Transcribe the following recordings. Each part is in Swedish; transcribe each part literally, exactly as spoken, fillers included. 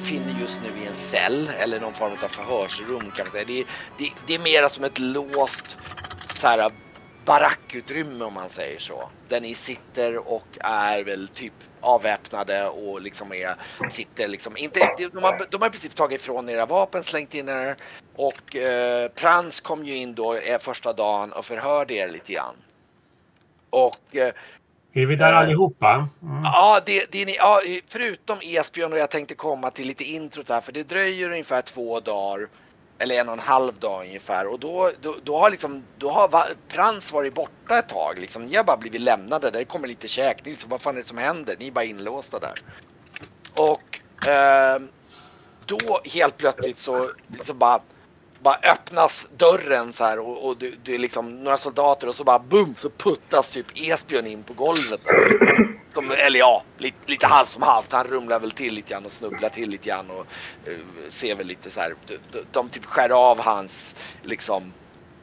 befinner just nu i en cell eller någon form av förhörsrum kan man säga. Det, det, det är mer som ett låst så här, barackutrymme om man säger så. Där ni sitter och är väl typ avväpnade och liksom är, sitter liksom, inte, de har, de har precis tagit ifrån era vapen, slängt in er och eh, Frans kom ju in då eh, första dagen och förhörde er lite grann. Och eh, är vi där äh, allihopa? Mm. Ja, det, det är ni, ja, förutom Esbjörn och jag tänkte komma till lite intro där, för det dröjer ungefär två dagar eller en och en halv dag ungefär och då, då, då har liksom då har Frans varit borta ett tag liksom, ni har bara blivit lämnade, där kommer lite käk, ni liksom, vad fan är det som händer? Ni är bara inlåsta där och eh, då helt plötsligt så liksom bara bara öppnas dörren så här och, och det är liksom några soldater och så bara boom så puttas typ Esbjörn in på golvet som, eller ja, lite, lite halv som halvt, han rumlar väl till lite grann och snubblar till lite grann och uh, ser väl lite så här de, de, de typ skär av hans liksom,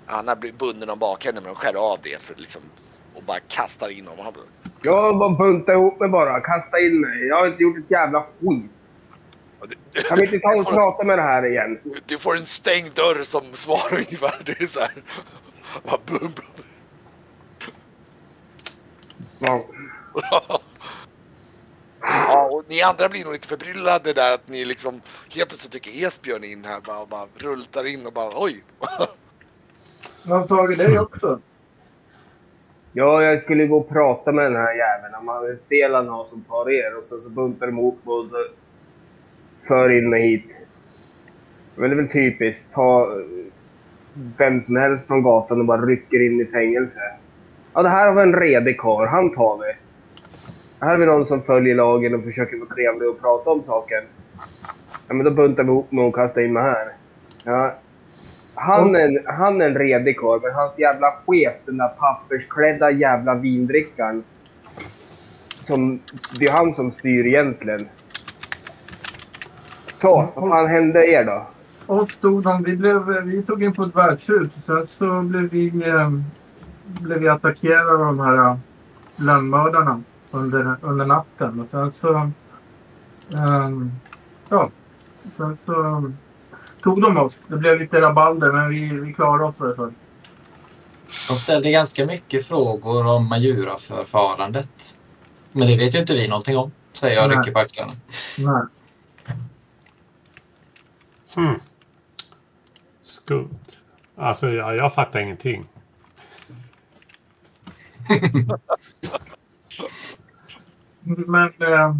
han har blivit bunden om bakhänden men de skär av det för liksom och bara kastar in honom. Jag bara punktar ihop mig bara, kasta in mig, jag har inte gjort ett jävla skit. Kan vi inte ta och prata med det här igen? Du får en stängd dörr som svarar ungefär. Det är så här. Vad bum. Ja. Ja, och ni andra blir nog lite förbryllade där att ni liksom helt plötsligt tycker Esbjörn in här bara, och bara rultar in och bara oj. Jag har tagit dig också. Ja, jag skulle gå och prata med den här jäveln. Om man är delarna av som tar er och sen så buntar de ihop och för in mig hit. Men det är väl typiskt. Ta vem som helst från gatan och bara rycker in i fängelse. Ja, det här var en redig karl. Han tar vi. Det här är vi någon som följer lagen och försöker vara trevlig och prata om saken. Ja, men då buntar vi ihop mig och kastar in mig här. Ja. Han är, en, han är en redig karl, men hans jävla chef, den där pappersklädda jävla vindrickaren. Som, det är han som styr egentligen. Så, vad fan hände er då? Och stod han, vi, blev, vi tog in på ett värdshus och sen så blev vi, blev vi attackerade av de här lönnmördarna under, under natten. Och sen så, um, ja, sen så tog de oss. Det blev lite rabalder men vi, vi klarade oss för det först. De ställde ganska mycket frågor om majuraförfarandet. Men det vet ju inte vi någonting om, säger jag rycker på axlarna. Nej. Mm. Skumt. Alltså jag, jag fattar ingenting. Men äh,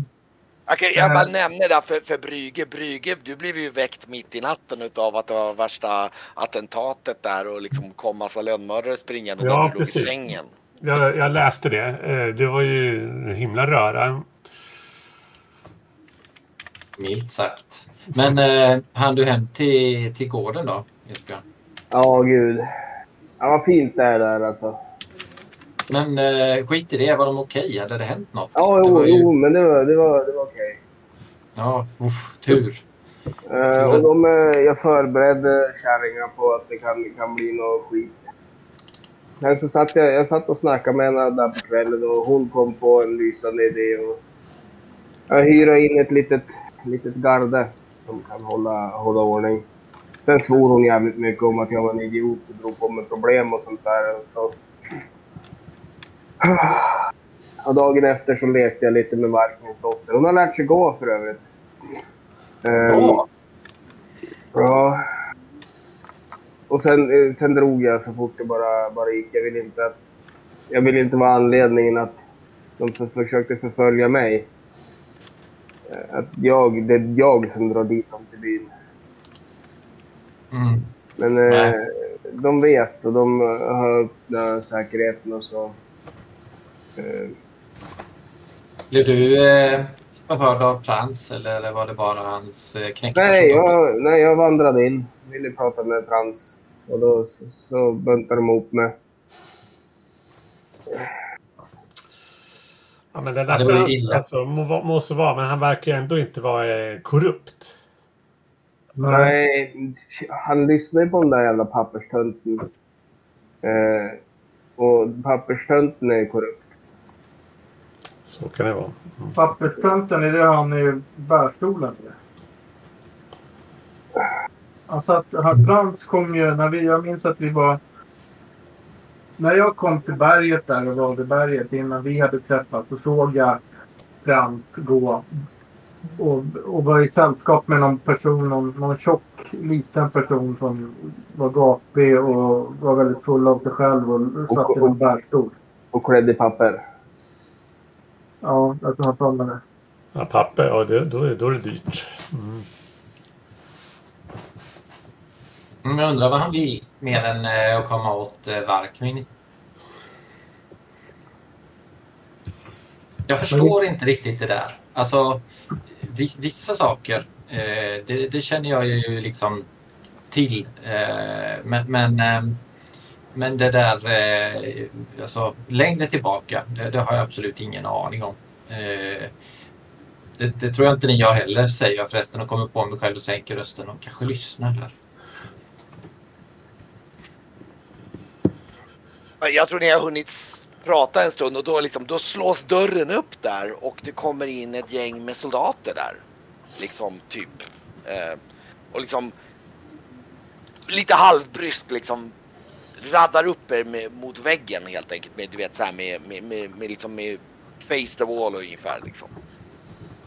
okej, jag bara äh, nämner det för, för Brygge. Brygge, du blev ju väckt mitt i natten utav att det var värsta attentatet där och liksom kom massa lönnmördare springande ja, där du låg i sängen. Jag, jag läste det. Det var ju en himla röra. Milt sagt. Men eh, hann du hem till, till gården då, Esbjörn? Ja, gud. Ja, vad fint det är där alltså. Men eh, skit i det, var de okej? Okay? Hade det hänt något? Ja, jo, det var ju... jo men det var, det var, det var okej. Okay. Ja, uff, tur. Eh, och de, jag förberedde kärringar på att det kan, kan bli något skit. Sen så satt jag, jag satt och snackade med henne där på kvällen och hon kom på en lysande idé. Och jag hyrade in ett litet, litet garde som kan hålla, hålla ordning. Sen svor hon jävligt mycket om att jag var en idiot och drog på mig problem och sånt där. Och så. Och dagen efter så lekte jag lite med Varkensdotter. Hon har lärt sig gå för övrigt. Um, oh. Ja. Och sen, sen drog jag så fort jag bara, bara gick. Jag ville inte, att, jag ville inte vara anledningen att de som försökte förfölja mig. Att jag, det är jag som drar dit dem till byn. Mm. Men eh, de vet och de har öppnat säkerheten och så. Eh. Blev du eh, förhörd av Frans eller, eller var det bara hans eh, knäckare? Nej jag, nej, jag vandrade in. Ville prata med Frans. Och då så, så buntade de ihop mig. Ja, men den där ja, Frans alltså, må, måste vara, men han verkar ändå inte vara eh, korrupt. Men... Nej, han lyssnar ju på den där jävla papperstönten. Eh, och papperstönten är korrupt. Så kan det vara. Mm. Papperstönten, är det han i bärstolen? Alltså att Frans kom ju, när vi, jag minns att vi var, när jag kom till berget där och valde berget innan vi hade träffat, så såg jag Frans gå och, och var i sällskap med någon person, någon, någon tjock liten person som var gapig och var väldigt full av sig själv och satt och, i en bärstol. Och klädd i papper. Ja, jag tror han pratade med det. Ja, papper, ja, det, då, är, då är det dyrt. Mm. Men jag undrar vad han vill mer än eh, att komma åt eh, Varkmin. Jag förstår det... inte riktigt det där. Alltså, v- vissa saker, eh, det, det känner jag ju liksom till. Eh, men, men, eh, men det där, eh, alltså, längre tillbaka, det, det har jag absolut ingen aning om. Eh, det, det tror jag inte ni gör heller, säger jag förresten och kommer på mig själv och sänker rösten och kanske lyssnar där. Jag tror ni har hunnit prata en stund och då, liksom, då slås dörren upp där och det kommer in ett gäng med soldater där. Liksom typ. Eh, och liksom lite halvbrysk liksom raddar upp er med, mot väggen helt enkelt. Med, du vet så här med, med, med, med, liksom, med face the wall ungefär liksom.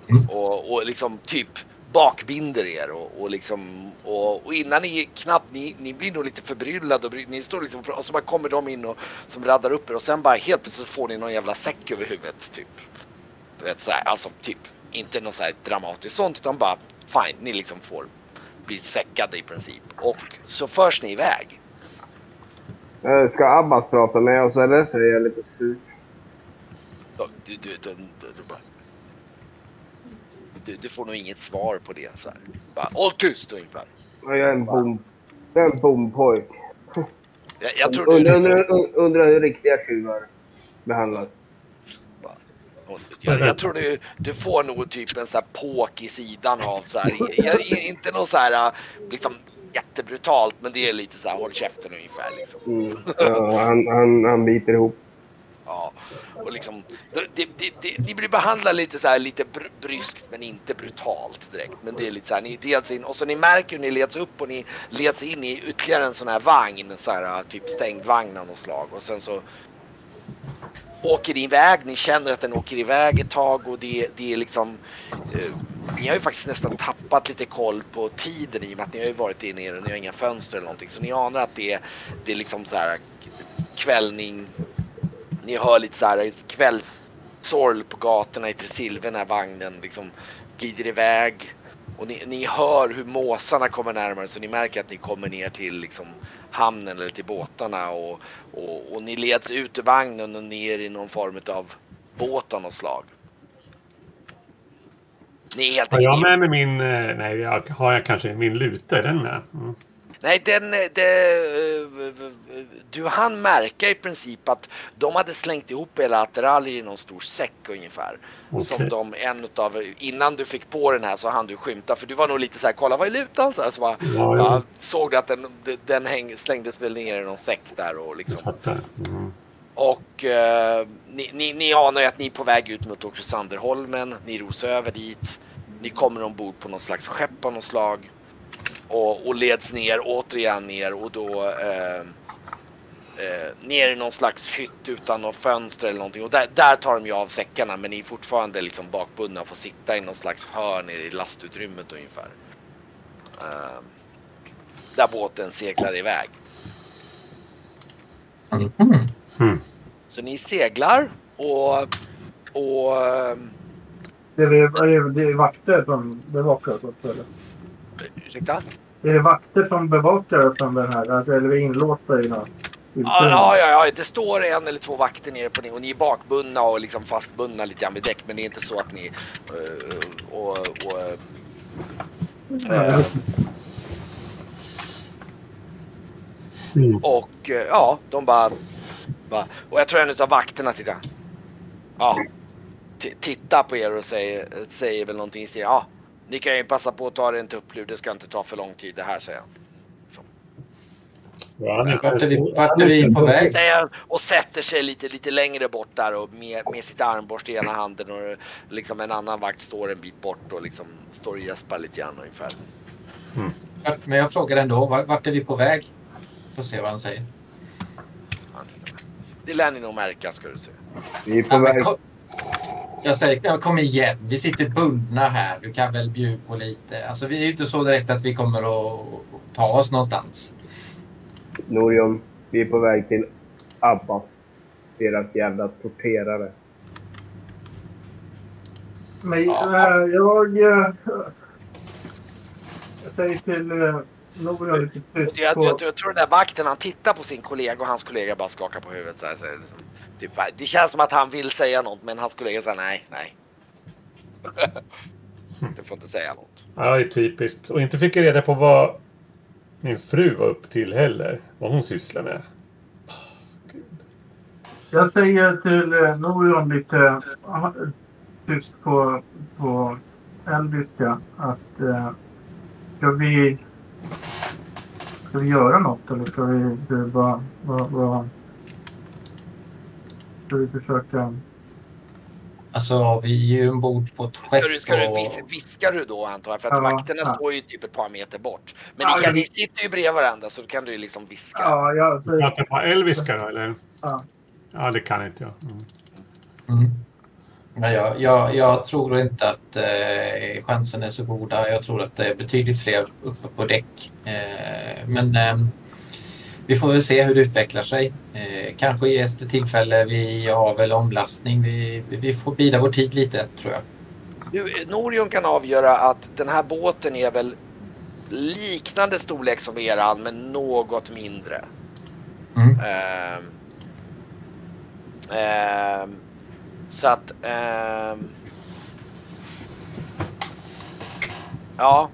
Mm. Och, och liksom typ bakbinder er och, och liksom och, och innan ni knappt ni, ni blir nog lite förbryllade och ni står liksom och så bara kommer de in och som raddar upp er och sen bara helt plötsligt så får ni någon jävla säck över huvudet typ. Du vet så här, alltså typ inte något så här dramatiskt sånt utan bara fine, ni liksom får bli säckade i princip och så förs ni iväg. Ska Abbas prata med oss eller så är jag lite sur. Du du du du bara Du, du får nog inget svar på det så här. Bara, håll tyst ungefär. Jag är en bom. Jag är en bompojk. Jag, jag tror und, du... Undrar undra, undra hur riktiga tjuvar behandlas. Jag, jag tror du, du får nog typ en så här påk i sidan av så här. Jag, inte något så här liksom jättebrutalt, men det är lite så här håll käften ungefär liksom. Mm. Ja, han, han, han biter ihop. Ja, och liksom det, det, det, ni blir behandlade lite så här lite bryskt men inte brutalt direkt, men det är lite så här, ni leds in och så ni märker hur ni leds upp och ni leds in i ytterligare en sån här vagn, så här typ stängd vagn av något slag och sen så åker ni iväg, ni känner att den åker iväg ett tag och det, det är liksom eh, ni har ju faktiskt nästan tappat lite koll på tiden i och med att ni har ju varit inne i den, ni har inga fönster eller någonting så ni anar att det, det är liksom så här kvällning. Ni hör lite så här kvällsorl på gatorna i Tresilven när vagnen liksom glider iväg. Och ni, ni hör hur måsarna kommer närmare så ni märker att ni kommer ner till liksom hamnen eller till båtarna. Och, och, och ni leds ut ur vagnen och ner i någon form av båt av något slag. Ni är helt har jag med mig min, nej jag, har jag kanske min luta den med? Mm. Nej, den, den, du hann märka i princip att de hade slängt ihop hela attiraljer i någon stor säck ungefär. Okay. Som de en utav, innan du fick på den här så hann du skymta. För du var nog lite så här, kolla vad är lutan? Så, här, så bara, ja, ja. Såg du att den, den häng, slängdes väl ner i någon säck där och liksom. Mm. Och eh, ni, ni, ni anar ju att ni är på väg ut mot Oskar Sanderholmen. Ni rosar över dit. Ni kommer ombord på någon slags skepp av något slag. Och, och leds ner, återigen ner och då eh, eh, ner i någon slags hytt utan något fönster eller någonting. Och där, där tar de ju av säckarna men ni är fortfarande liksom bakbundna och får sitta i någon slags hörn i lastutrymmet ungefär. Eh, där båten seglar iväg. Mm. Mm. Så ni seglar och... och det är, det är vakter som bevakar oss eller? Ursäkta? Är det vakter som bevakar utan den här? Alltså, eller vi inlåsta i något? Ja, ja, ja, ja. Det står en eller två vakter nere på ni. Och ni är bakbundna och liksom fastbundna lite grann vid däck. Men det är inte så att ni... Uh, och, och, uh, mm. och uh, ja, de bara, bara... Och jag tror en av vakterna tittar. Ja. T- titta på er och säger, säger väl någonting. Säger, ja. Ni kan ju passa på att ta det en tupplur, det ska inte ta för lång tid det här, säger han. Ja, vart är vi, vart är vi på väg? Och sätter sig lite, lite längre bort där och med, med sitt armborst i ena handen och liksom en annan vakt står en bit bort och liksom står och gäspar lite grann ungefär. Mm. Men jag frågar ändå, vart är vi på väg? Får se vad han säger. Det lär ni nog märka, ska du se. Vi är på ja, väg. Kom, jag säger, kom igen. Vi sitter bundna här. Du kan väl bjuda på lite. Alltså, vi är ju inte så direkt att vi kommer att ta oss någonstans. Norjom, vi är på väg till Abbas. Deras jävla torterare. Men ja. äh, jag... Äh, jag säger till... Äh, Jag, jag, jag, jag tror den där vakten, han tittar på sin kollega och hans kollega bara skakar på huvudet så här, så liksom, typ, det känns som att han vill säga något, men hans kollega säger nej, nej. Du får inte säga något. Ja, det är typiskt. Och inte fick jag reda på vad min fru var upp till heller. Vad hon sysslar med. Oh, Gud. Jag säger till eh, Norjom lite tyst på, på elviska att eh, ska vi Ska vi göra något eller ska vi bara, bara, bara ska vi försöka? Alltså vi är ju ombord på ett skepp. Ska du, ska du och... viskar du då antar jag? För att ja, vakterna ja. står ju typ ett par meter bort. Men ja, ni, kan, ni sitter ju bredvid varandra så kan du ju liksom viska. Ja, jag säger... Pratar på elviska då eller? Ja. Ja, det kan inte jag. Mm. Mm. Men jag, jag, jag tror inte att eh, chansen är så goda. Jag tror att det är betydligt fler uppe på däck. Eh, men eh, vi får väl se hur det utvecklar sig. Eh, kanske ges det tillfälle vi har väl omlastning. Vi, vi får bida vår tid lite, tror jag. Norjom kan avgöra att den här båten är väl liknande storlek som eran, men något mindre. Mm. Eh, eh, Så att, eh... ja.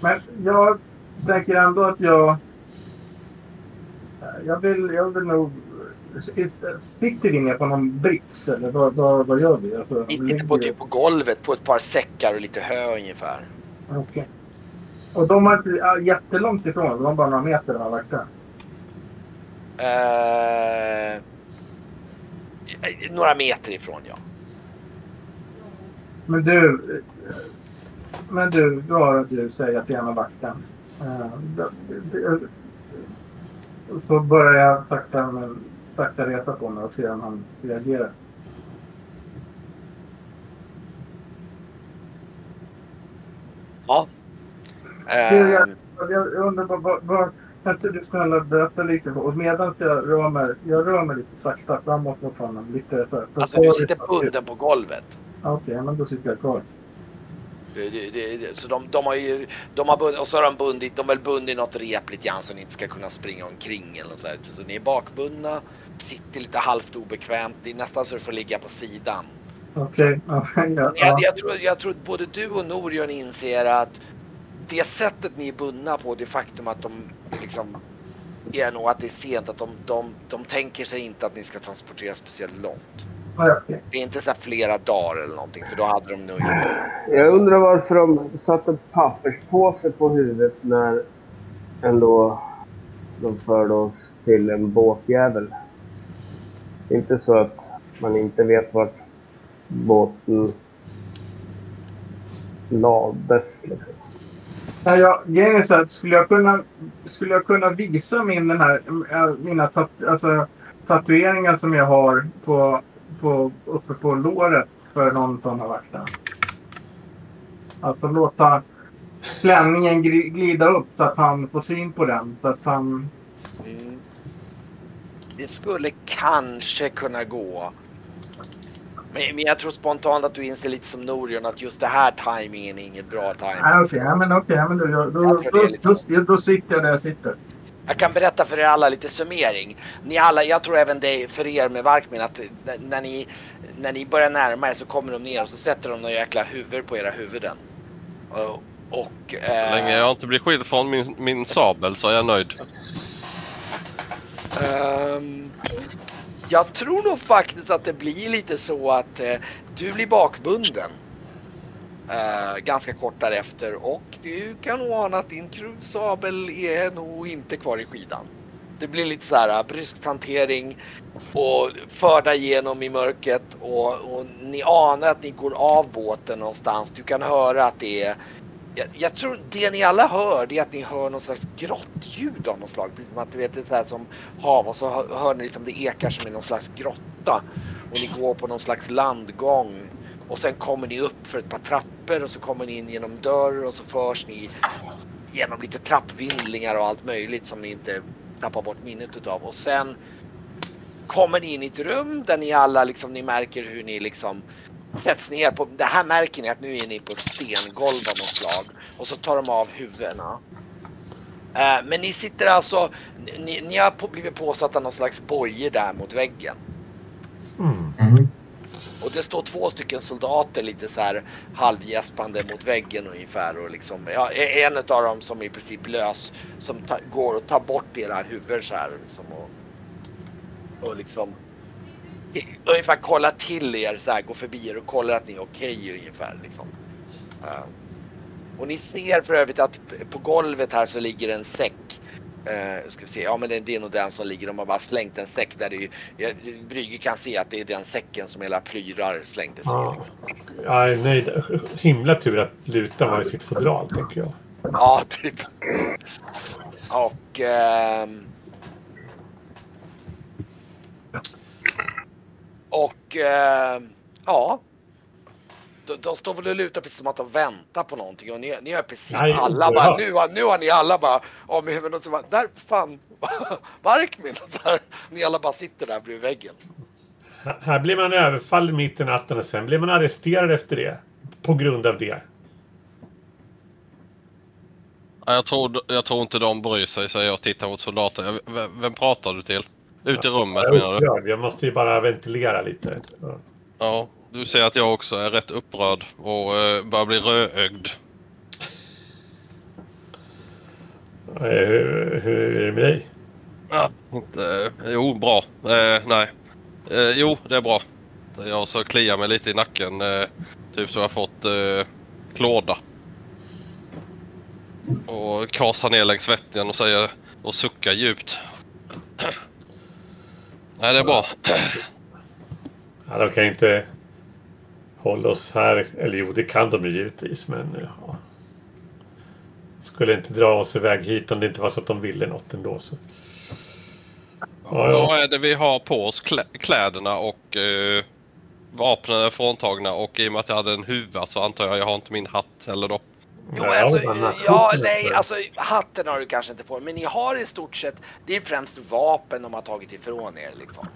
Men jag tänker ändå att jag, jag vill, jag vill nog, sitter vi ner på någon brits eller vad, vad, vad gör vi? Alltså, vi sitter på, typ på golvet på ett par säckar och lite hö ungefär. Okej. Okay. Och de har inte jättelångt ifrån, de har bara några meter där verkligen. Eh... Några meter ifrån, ja. Men du, men du, då har du säger att det är en av vakten. Så börjar jag sakta, sakta resa på mig och se om han reagerar. Ja. Jag, jag undrar bara, bara kan du snälla berätta lite på, och medan jag rör mig, jag rör mig lite sakta framåt mot honom, lite så här. Alltså du sitter bunden på golvet? Okej, okay, men då sitter jag kvar. Det, det, det, så de, de har ju, de har bund, och så har de bundit, de har väl bundit något rep lite grann så ni inte ska kunna springa omkring eller så här. Så ni är bakbundna, sitter lite halvt obekvämt, det är nästan så du får ligga på sidan. Okej, okay. ja. jag, jag, tror, jag tror att både du och Norjön inser att det sättet ni är bundna på, det faktum att de liksom är nog att det är sent, att de, de, de tänker sig inte att ni ska transportera speciellt långt. Okay. Det är inte så här flera dagar eller någonting, för då hade de nog gjort. Jag undrar varför de satte en papperspåse på huvudet när ändå de förde oss till en båtjävel. Det är inte så att man inte vet vart båten lades liksom. Ja, jag är så att skulle jag kunna skulle jag kunna visa min den här mina tatu- alltså, tatueringar som jag har på på uppe på låret för någon som har vakten. Alltså låta klänningen glida upp så att han får syn på den så att han mm. Det skulle kanske kunna gå. Men jag tror spontant att du inser lite som Norjön att just det här timingen är inget bra timing. Ah, okej, okay, men okej, okay, men då, då, då, då, då, då, då sitter jag där jag sitter. Jag kan berätta för er alla lite summering. Ni alla, jag tror även det för er med Varkmin att när ni, när ni börjar närma er så kommer de ner och så sätter de några jäkla huvud på era huvuden. Och... och eh, så länge jag inte blir skild från min, min sabel så är jag nöjd. Um, Jag tror nog faktiskt att det blir lite så att eh, du blir bakbunden eh, ganska kort därefter och du kan nog ana att din kruvsabel är nog inte kvar i skidan. Det blir lite så här brysk hantering och förda igenom i mörkret och, och ni anar att ni går av båten någonstans. Du kan höra att det är Jag, jag tror det ni alla hör, det är att ni hör någon slags grottljud av något slag. Att du vet lite här som hav, och så hör, hör ni liksom det ekar som i någon slags grotta. Och ni går på någon slags landgång. Och sen kommer ni upp för ett par trappor, och så kommer ni in genom dörr, och så förs ni genom lite trappvindlingar och allt möjligt som ni inte tappar bort minnet utav. Och sen kommer ni in i ett rum där ni alla liksom, ni märker hur ni liksom sätts ner på, det här märker ni att nu är ni på ett stengolv av något slag, och så tar de av huvudena. Eh, men ni sitter alltså, ni, ni har på, blivit påsatta någon slags bojer där mot väggen. Mm. Mm. Och det står två stycken soldater lite så här halvgäspande mot väggen ungefär, och liksom, ja, en av dem som är i princip lös, som ta, går och tar bort era huvuden så här liksom, och, och liksom ungefär kolla till er så här, gå förbi er och kolla att ni är okej okay, ungefär liksom. Uh, och ni ser för övrigt att på golvet här så ligger en säck. Uh, ska vi se, ja men det, det är nog den som ligger, de har bara slängt en säck där det är, jag, Brygge kan se att det är den säcken som hela prylar slängdes i ja. Liksom. Ja, nej, himla tur att lutan var i sitt fodral tänker jag. Ja, typ. Och uh, Och eh, ja, de, de står väl och lutar precis som att de väntar på någonting. Och ni, ni har precis nej, alla bara, ja. nu, nu har ni alla bara om i huvudet och så bara, där fan, Varkmin. Ni alla bara sitter där bredvid väggen. Här, här blir man överfalld mitt i natten och sen blir man arresterad efter det. På grund av det. Jag tror, jag tror inte de bryr sig, så jag tittar mot soldater. Vem, vem pratar du till? Ut i rummet menar du? Jag måste ju bara ventilera lite. Ja. Ja, du ser att jag också är rätt upprörd och uh, bara blir rödögd. Uh, hur, hur är det med dig? Ja, uh, jo, bra. Uh, nej. Uh, jo, det är bra. Jag så kliar mig lite i nacken. Uh, typ så jag har fått uh, klåda. Och kasar ner längs svetten och säger och suckar djupt. Nej, det är bra. Ja, de kan inte hålla oss här. Eller jo, det kan de ju givetvis, men ja. Skulle inte dra oss iväg hit om det inte var så att de ville något ändå. Så. Ja, ja. Vad är det vi har på oss? Klä- kläderna och eh, vapnen är fråntagna. Och i och med att jag hade en huva så antar jag jag har inte min hatt eller då. Jo, alltså, ja, nej, alltså hatten har du kanske inte på, men ni har i stort sett, det är främst vapen de har tagit ifrån er liksom.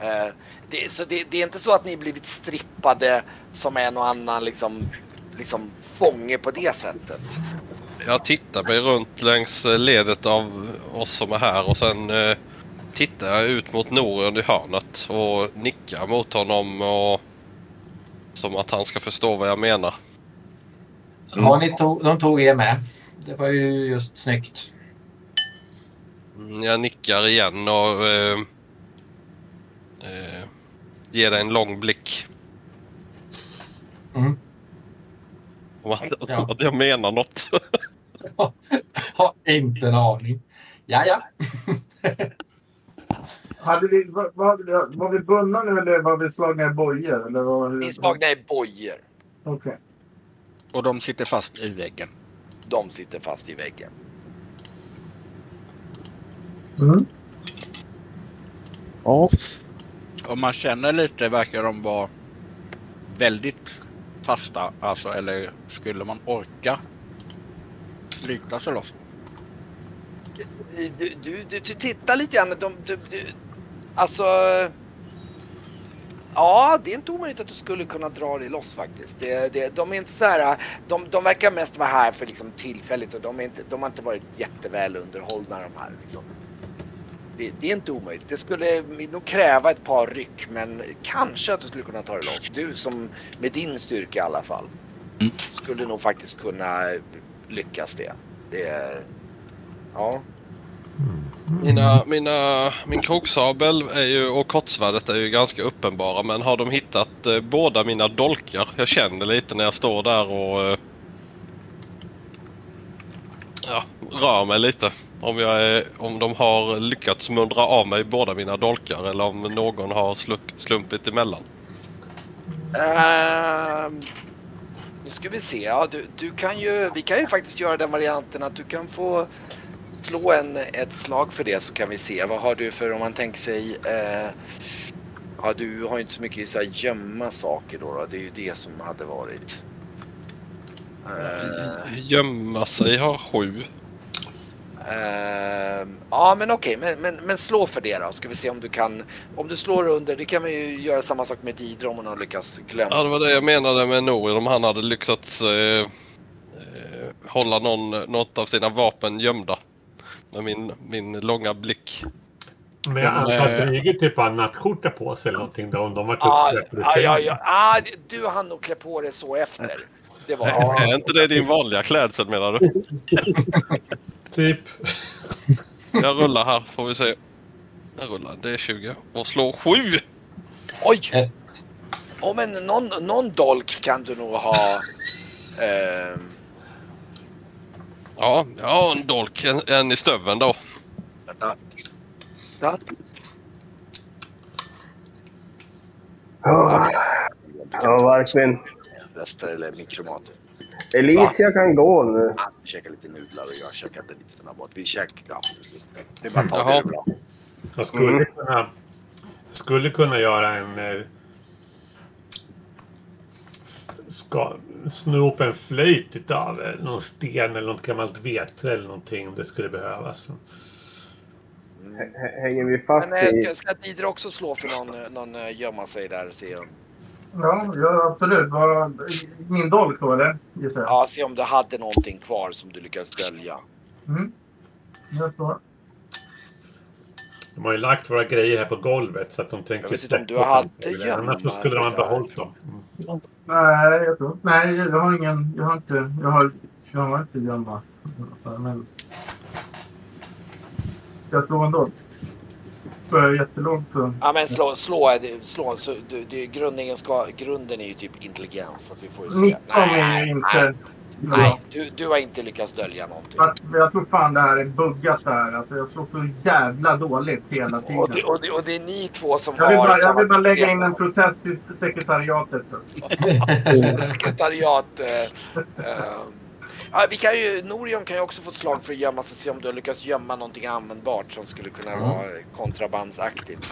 Eh, det, så det, det är inte så att ni blivit strippade som en och annan liksom, liksom fånge på det sättet. Jag tittar mig runt längs ledet av oss som är här och sen eh, tittar jag ut mot Norjom i hörnet och nickar mot honom och som att han ska förstå vad jag menar. Mm. Ja, ni tog, de tog er med. Det var ju just snyggt. Jag nickar igen och eh, eh, ger dig en lång blick. Mm. Om att, ja. Att jag menar något. Ja, har inte en aning. Ja, ja. Hade vi, var, var, var vi bundna nu eller var vi slagna i bojer? Eller var vi... vi slagna i bojer. Okej. Okay. Och de sitter fast i väggen. De sitter fast i väggen. Mm. Ja. Om man känner lite verkar de vara väldigt fasta. Alltså, eller skulle man orka slita sig loss? Du, du, du, du tittar lite grann. De, du, du, alltså... Ja, det är inte omöjligt att du skulle kunna dra dig loss faktiskt. Det, det, de är inte så här, de, de verkar mest vara här för liksom tillfälligt och de, är inte, de har inte varit jätteväl underhållna de här. Liksom. Det, det är inte omöjligt. Det skulle nog kräva ett par ryck, men kanske att du skulle kunna ta dig loss. Du som med din styrka i alla fall skulle nog faktiskt kunna lyckas det. Det ja. Mina, mina, min kroksabel är ju, och kortsvärdet är ju ganska uppenbara. Men har de hittat eh, båda mina dolkar? Jag känner lite när jag står där och eh, ja, rör mig lite om, jag är, om de har lyckats mundra av mig båda mina dolkar. Eller om någon har sluck, slumpit emellan. uh, Nu ska vi se. Ja, du, du kan ju, vi kan ju faktiskt göra den varianten att du kan få slå en, ett slag för det, så kan vi se. Vad har du för, om man tänker sig... Eh, ja, du har ju inte så mycket så här, gömma saker då, då. Det är ju det som hade varit. Eh, gömma sig har sju. Uh, ja men okej, okay. men, men, men slå för det då. Ska vi se om du kan, om du slår under, det kan man ju göra samma sak med Didra om hon har lyckats glömma. Ja, det var det jag menade med Norjom, om han hade lyckats eh, eh, hålla någon, något av sina vapen gömda med min, min långa blick. Men jag antar att Brygge typ har nattskjorta på sig eller någonting då, om de var uppsläppade ah, sig. Ja, ja, ja, ah, du hann nog klä på det så efter. Det var, ah, är inte det din vanliga klädsel menar du? Typ. Jag rullar här, får vi se. Jag rullar, det är tjugo. Och slår sju! Oj! Ett. Oh, men någon, någon dolk kan du nog ha. eh... Ja, ja, en dolk. En, en i stöven då. Vänta. Vänta. Ja, oh, verkligen. Västra eller mikromat. Elisia Va? Kan gå nu. Ja, vi käkar lite nudlar och jag käkar inte lite där bort. Vi käkar, ja, precis. Det är bara att ta det bra. Jag skulle, mm. kunna, skulle kunna göra en... Eh, ska, snopa en flöjt utav eh, någon sten eller något gammalt vete eller någonting om det skulle behövas. Mm. Hänger vi fast Men, i... Men ska Didra också slå för någon, någon gömma sig där och se om... Ja, ja, absolut. Var min dolk då, eller? Ja, se om du hade någonting kvar som du lyckades dölja. Mm, jag står. De har ju lagt våra grejer här på golvet så att de tänker... Jag vet inte om du hade... Annars så skulle de ha behållit dem. Mm. Nej, jag tror... Nej, jag har ingen... Jag har inte... Jag har, jag har inte gömma. Men... Jag tror en dolk. Jättelångt. Ja men slå slå slå så du, det grunden ska grunden är ju typ intelligens, att vi får ju se. Nej, inte. Nej, nej du du har inte lyckats dölja någonting. Jag, jag tror fan det här är buggat här, alltså jag tror så jävla dåligt hela tiden. Och det, och det, och det är ni två som jag har bara, Jag vill bara lägga in en protest till sekretariatet. Sekretariat eh, eh, Ja, vi kan ju, Norjom kan ju också få ett slag för att gömma sig, se om du har lyckats gömma någonting användbart som skulle kunna mm. vara kontrabandsaktigt.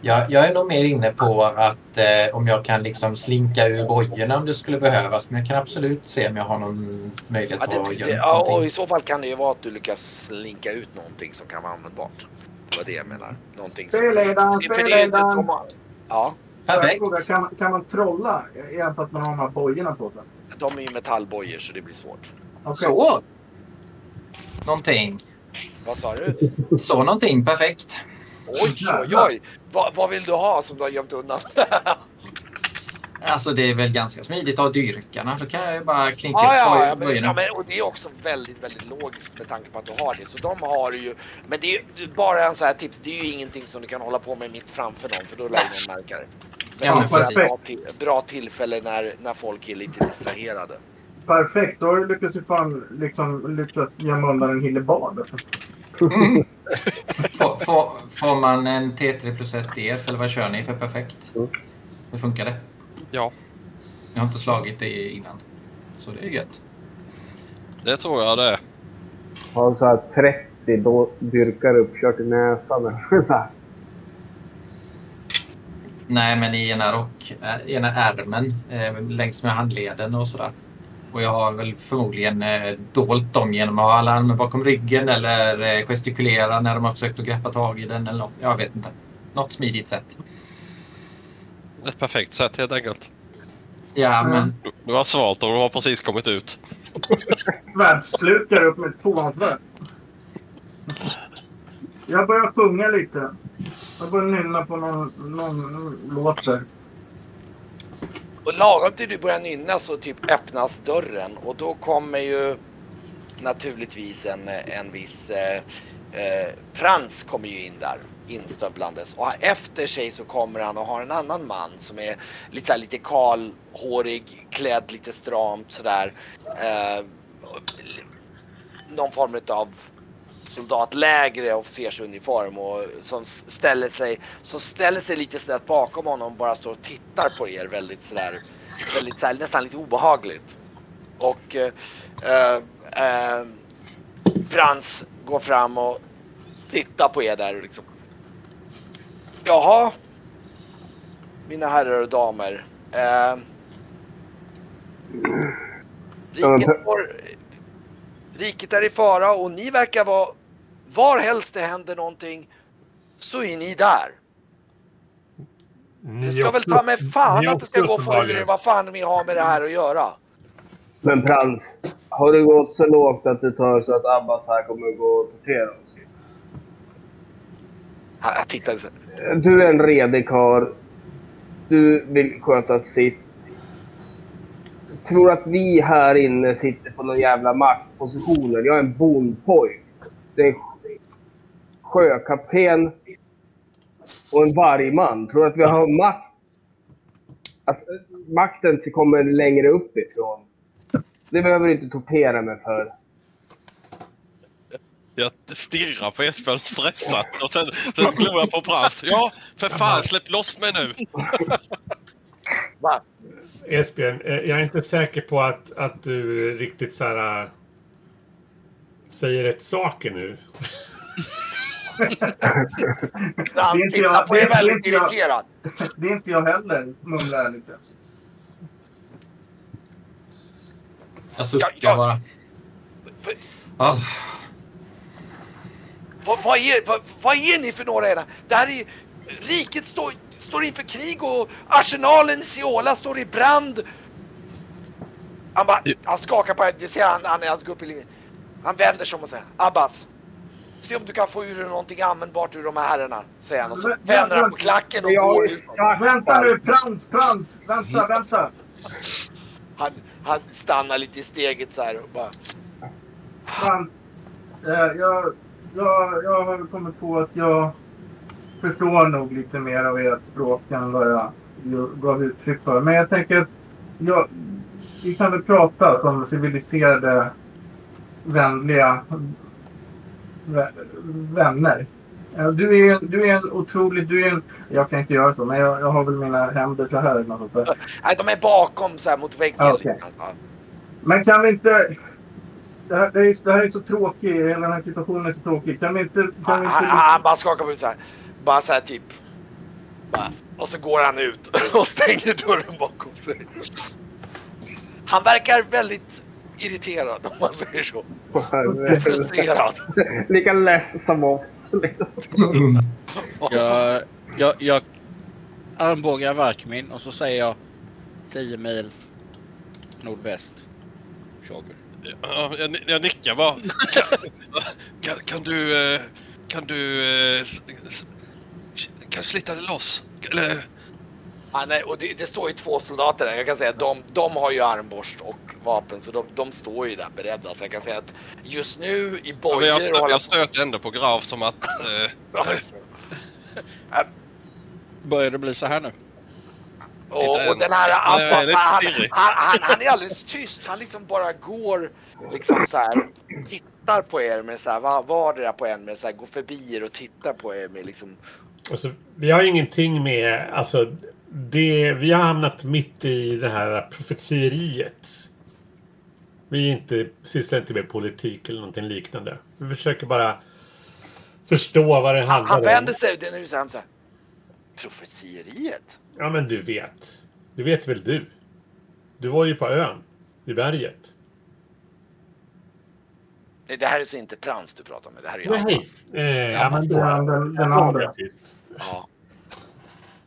Ja, jag är nog mer inne på att eh, om jag kan liksom slinka ur bojorna om det skulle behövas, men jag kan absolut se om jag har någon möjlighet ja, det, att gömma det, ja, och i så fall kan det ju vara att du lyckas slinka ut någonting som kan vara användbart. Det var det jag menar. Någonting som... Spelledaren, spelledaren! Ja. Perfekt. Kan, kan man trolla egentligen att man har de här bojorna på sig? De är ju metallbojor så det blir svårt. Okay. Så! Någonting. Vad sa du? Så någonting, perfekt. Oj, oj, oj. Va, vad vill du ha som du har gömt undan? Alltså det är väl ganska smidigt att ha dyrkarna. Så kan jag ju bara klinka ah, ja, ja, men, ja, men, och det är också väldigt, väldigt logiskt med tanke på att du har det. Så de har ju... Men det är ju bara en sån här tips. Det är ju ingenting som du kan hålla på med mitt framför dem. För då lär de märka det. Ja, bra, till, bra tillfälle när, när folk är lite distraherade. Perfekt, då har du lyckats ju fan liksom lyckats gömma undan en hillebad. Mm. får, får, får man en T tre plus ett E F eller vad kör ni för perfekt? Hur funkar det? Ja. Jag har inte slagit det innan. Så det är gött. Det tror jag det är. Har du så här trettio då dyrkar uppkört i näsan så här. Nej, men i ena, rock, i ena ärmen eh, längs med handleden och sådär. Och jag har väl förmodligen eh, dolt dem genom att ha alla armar bakom ryggen eller eh, gestikulera när de har försökt att greppa tag i den eller något. Jag vet inte. Något smidigt sätt. Ett perfekt sätt helt enkelt. Ja, men... Du, du har svalt och de har precis kommit ut. Världslukar upp med ett tånvärd. Jag börjar sjunga lite. Jag börjar nynna på någon, någon låt där. Och lagom till du börjar nynna så typ öppnas dörren. Och då kommer ju naturligtvis en, en viss... Eh, eh, Frans kommer ju in där, instövlandes. Och efter sig så kommer han och har en annan man som är lite, så här, lite kalhårig, klädd lite stramt sådär. Eh, någon form av... soldatlägre officersuniform och som ställer sig som ställer sig lite snett bakom honom och bara står och tittar på er väldigt sådär väldigt, så här, nästan lite obehagligt. Och eh, eh, Frans går fram och tittar på er där och liksom. Jaha, mina herrar och damer. Eh, riket, var, riket är i fara och ni verkar vara, var helst det händer någonting, så är ni där. Det ska väl ta med fan att det ska gå farligare. Vad fan vi har med det här att göra. Men Frans, har det gått så lågt att det tar så att Abbas här kommer att gå och tortera oss? Jag tittade så. Du är en redig karl. Du vill sköta sitt. Tror att vi här inne sitter på någon jävla maktpositioner. Jag är en bondpojk. Det är en sjökapten och en vargman. Tror att vi har makt. Att makten kommer längre uppifrån. Det behöver du inte tortera mig för. Jag stirrar på Esbjörn stressat och sen, sen glor jag på Brans. Ja, för fan, släpp loss mig nu. Esbjörn, jag är inte säker på att, att du riktigt så här, säger rätt saker nu. Han tittar på er väldigt irriterad. Det är inte jag heller, mumlar jag lite. Jag suckar bara. Ja. Vad, vad, är, vad, vad är ni för några era? Det här är, riket står, står inför krig och arsenalen i Siola står i brand. Han, bara, han skakar på, det ser han, han, han går upp i linjen. Han vänder sig om och säger, Abbas, se om du kan få ur någonting användbart ur de här herrarna, säger han. Och så vänder han på klacken och går ut. Ja, vänta nu, prans, prans, vänta, vänta. Han, han stannar lite i steget så här och bara... Prans, eh, jag... Jag, jag har kommit på att jag förstår nog lite mer av ert språk än vad jag gav uttryck för. Men jag tänker att jag, vi kan väl prata som civiliserade, vänliga vänner. Du är, du är en otrolig... Du är en, jag kan inte göra så, men jag, jag har väl mina händer så här. Nej, de är bakom så här mot väggen. Okay. Men kan vi inte... Det här, det, här är, det här är så tråkigt, hela den här situationen är så tråkig. Kan vi inte... Kan ah, vi inte... Han, han bara skakar ut så här. Bara så här typ. Bara. Och så går han ut och stänger dörren bakom sig. Han verkar väldigt irriterad, om man säger så. Och frustrerad. Lika less som oss. jag, jag, jag armbågar Varkmin och så säger jag tio mil nordväst. Tjogur. Ja, jag, jag nickar bara. Kan, kan, kan du kan du kan slita det loss? Eller? Ah, nej, och det, det står ju två soldater där. Jag kan säga att de, de har ju armborst och vapen, så de, de står ju där beredda. Så jag kan säga att just nu i bojor... Ja, jag stö, jag stöter ändå på Grav som att... eh, börjar det bli så här nu? Och, och den här Abbas, han, han, han, han är alldeles tyst. Han liksom bara går liksom så här, tittar på er med så här, vad var det där på en med så här, går förbi er och tittar på er med liksom. Alltså, vi har ingenting med, alltså det, vi har hamnat mitt i det här profetieriet. Vi är inte, sysslar inte med politik eller någonting liknande. Vi försöker bara förstå vad det handlar om. Han vänder sig, det är nu så här, så här, profetieriet? Ja, men du vet. Du vet väl du. Du var ju på ön. I berget. Nej, det här är så inte Prans du pratar med. Det här är ju Abbas. Nej, ja, men den, den, den andra. Ja.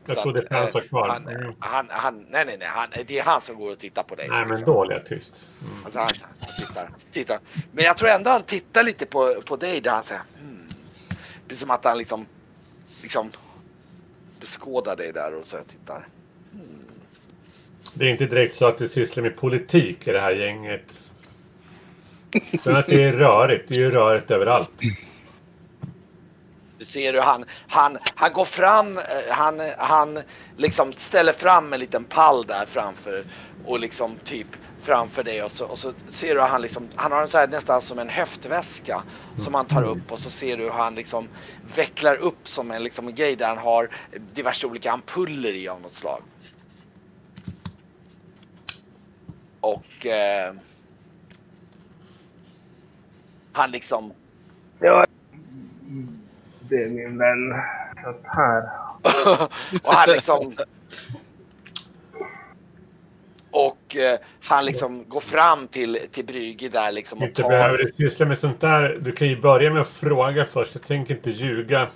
Jag trodde att Prans var kvar. Han, han, han, nej, nej, nej. Han, det är han som går och tittar på dig. Nej, men dåliga tyst. Mm. Alltså, han, han tittar, tittar. Men jag tror ändå han tittar lite på, på dig där han säger. Hmm. Det är som att han liksom... liksom skåda dig där och så jag tittar. Mm. Det är inte direkt så att du sysslar med politik i det här gänget. Men att det är rörigt. Det är ju rörigt överallt. Du ser hur han, han, han går fram, han, han liksom ställer fram en liten pall där framför och liksom typ framför dig och så, och så ser du han liksom, han har en så här, nästan som en höftväska som han tar upp och så ser du hur han liksom vecklar upp som en liksom en grej där han har diverse olika ampuller i av något slag. och eh, han liksom... Ja, det är min vän. Så här. och han liksom... Och eh, han liksom går fram till, till Brygge där liksom och tar... Du behöver du syssla med sånt där. Du kan ju börja med att fråga först. Jag tänker inte ljuga.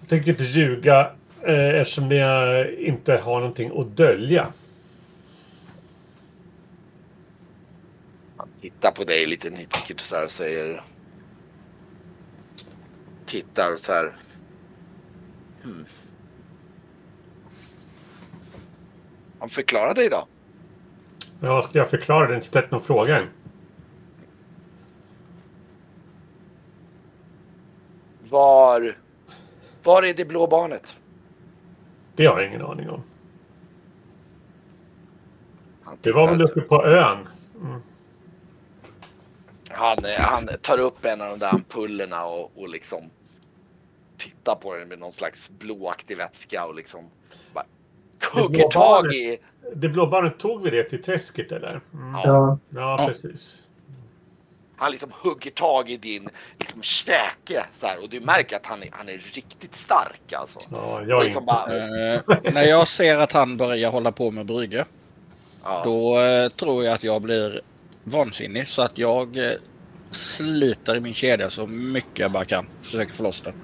Jag tänker inte ljuga eh, eftersom jag inte har någonting att dölja. Han tittar på dig lite nyfiket så här och säger... Tittar och så här... Hmm. Han förklarar dig då? Ja, ska jag förklara det? Inte ställt någon fråga. Var... Var är det blå barnet? Det har jag ingen aning om. Det var väl uppe på ön. Mm. Han, han tar upp en av de där ampullerna och, och liksom tittar på den med någon slags blåaktig vätska och liksom bara... Det blå, i... det blå barnet tog vi det till träsket eller? Mm. Ja. Ja, precis. Han liksom hugger tag i din liksom käke så här, och du märker att han är, han är riktigt stark alltså. Ja, jag liksom bara... eh, när jag ser att han börjar hålla på med Brygge, ja. Då eh, tror jag att jag blir vansinnig så att jag eh, sliter i min kedja så mycket jag bara kan. Försöker få loss den.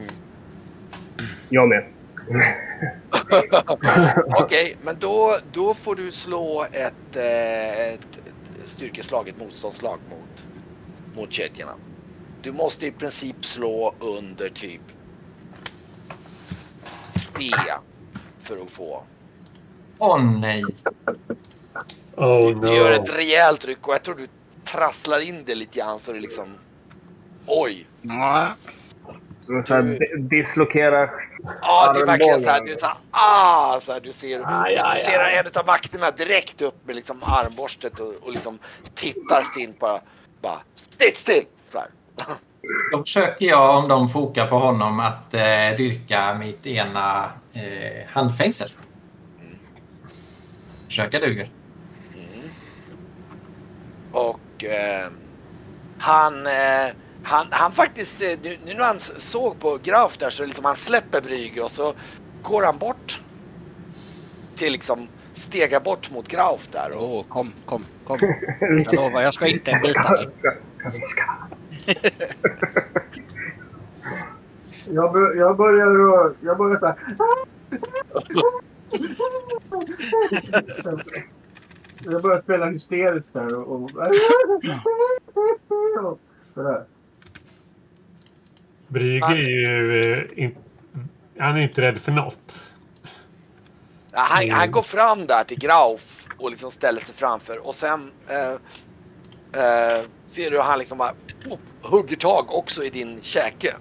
Mm. Jag med. Okej, okay, men då, då får du slå ett, ett, ett styrkeslag, ett motståndslag mot, mot kedjorna. Du måste i princip slå under typ tre för att få. Åh oh, nej. Oh, no. Du gör ett rejält ryck och jag tror du trasslar in det lite grann så det liksom... Oj. Mm. Så här, dislokerar. Ja, det är verkligen så här. Du, så här, ah, så här, du ser, aj, du, aj, du ser aj. En av vakterna direkt upp med liksom armborstet och, och liksom tittar stint på bara, still, still. Då försöker jag, om de fokar på honom, att eh, dyrka mitt ena eh, handfängsel. Mm. Försöka duger. Mm. Och eh, han... Eh, Han, han faktiskt, nu, nu när han såg på Grauf där så liksom han släpper Brygge och så går han bort till liksom stega bort mot Grauf där. Åh, och... oh, kom, kom, kom. Jag lovar, jag ska inte bita dig. Jag, bör, jag börjar röra, jag börjar så här. Jag börjar spela hysteriskt där och... Brygge är ju in, han är inte rädd för något. Ja, han, mm. han går fram där till Grauf och liksom ställer sig framför och sen eh, eh, ser du han liksom bara oh, hugger tag också i din käke.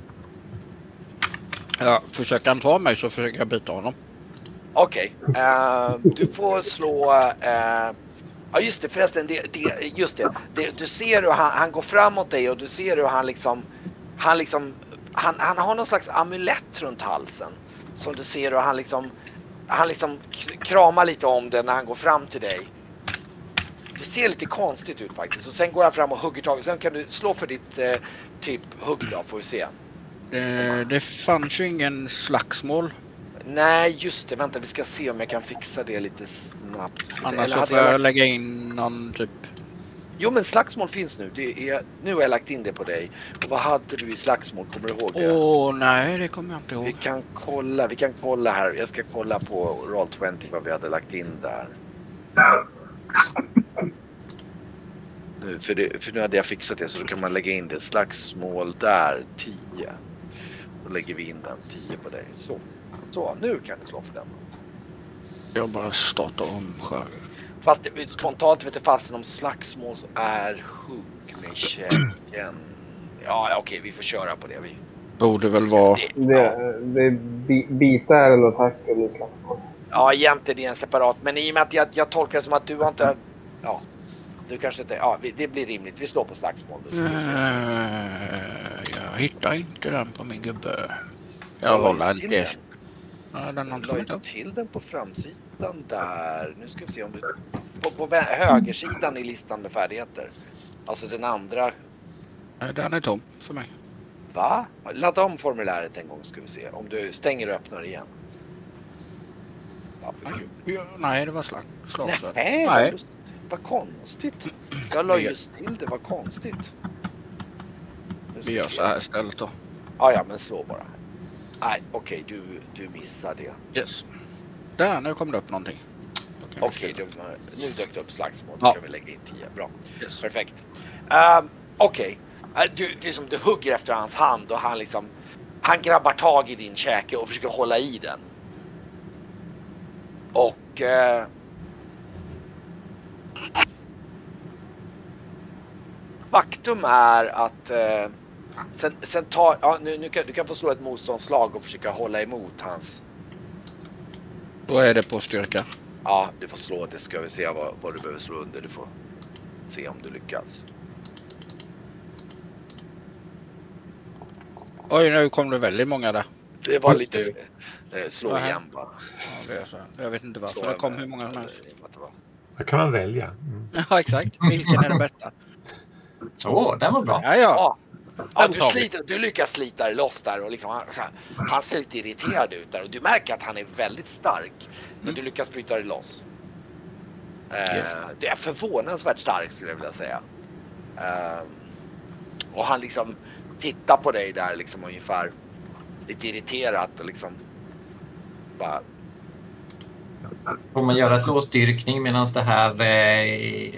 Ja, försöker han ta mig så försöker jag byta honom. Okej, okay. eh, du får slå eh, ja just det, förresten, det, det, just det, det du ser hur han, han går framåt dig och du ser hur han liksom, han liksom, han, han har någon slags amulett runt halsen. Som du ser hur han liksom, han liksom kramar lite om den när han går fram till dig. Det ser lite konstigt ut faktiskt och sen går han fram och hugger tag och sen kan du slå för ditt eh, typ hugg då, får vi se. Det, det fanns ju ingen slagsmål. Nej, just det. Vänta, vi ska se om jag kan fixa det lite snabbt. Annars så får jag lagt... lägga in någon typ... Jo, men slagsmål finns nu. Det är... Nu har jag lagt in det på dig. Och vad hade du i slagsmål? Kommer du ihåg det? Åh, oh, nej, det kommer jag inte ihåg. Vi kan kolla, vi kan kolla här. Jag ska kolla på Roll tjugo vad vi hade lagt in där. Nu, för, det, för nu hade jag fixat det så då kan man lägga in det. Slagsmål där, tio. Då lägger vi in den tio på dig. Så. Så, nu kan du slå för den. Jag bara startar om själv. Fast spontant vet jag fasten om slagsmål så är hugg med käken. Ja, okej, okay, vi får köra på det. Vi borde väl vara... Det, det, det bi- bitar eller attack eller slagsmål. Ja, egentligen det är en separat. Men i och med att jag, jag tolkar det som att du har inte... Ja, du kanske inte... Ja, det blir rimligt. Vi slår på slagsmål. Då, jag hittar inte den på min gubbe. Jag håller inte... Ja, den har jag lagt till den på framsidan där. Nu ska vi se om du... På, på högersidan i listan med färdigheter. Alltså den andra. Nej, den är tom för mig. Va? Ladda om formuläret en gång ska vi se. Om du stänger och öppnar igen. Nej, nej det var slag. Slagsvärd. Nej, nej. Just, vad konstigt. Jag la just till det, vad konstigt. Vi gör så här istället då. Ah, ja, men slå bara. Nej, okej, okay, du, du missade det. Yes. Där, nu kom det upp någonting. Okej, okay, nu dök det upp slagsmål. Då ja. Kan vi lägga in tio. Bra. Yes. Perfekt. Um, okej. Okay. Du, det är som du hugger efter hans hand och han liksom... Han grabbar tag i din käke och försöker hålla i den. Och... Uh, faktum är att... Uh, Sen, sen ta, ja, nu, nu kan, du kan få slå ett motståndslag och försöka hålla emot hans. Då är det på styrka. Ja, du får slå det. Ska vi se vad, vad du behöver slå under. Du får se om du lyckas. Oj, nu kom det väldigt många där. Det var lite eh, slå aha. Igen bara. Ja, det är så. Jag vet inte varför. Slå det kom med, hur många som helst. Där kan man välja. Mm. Ja, exakt. Vilken är den bästa? Åh, oh, den var bra. Ja, ja. Ah. Ja, du, sliter, du lyckas slita loss där och liksom, han, han ser lite irriterad ut där och du märker att han är väldigt stark men mm. du lyckas bryta dig loss. Yes. Uh, det är förvånansvärt stark skulle jag vilja säga. Uh, och han liksom tittar på dig där liksom ungefär lite irriterat och liksom bara... Får man göra ett låsdyrkning medan det här eh...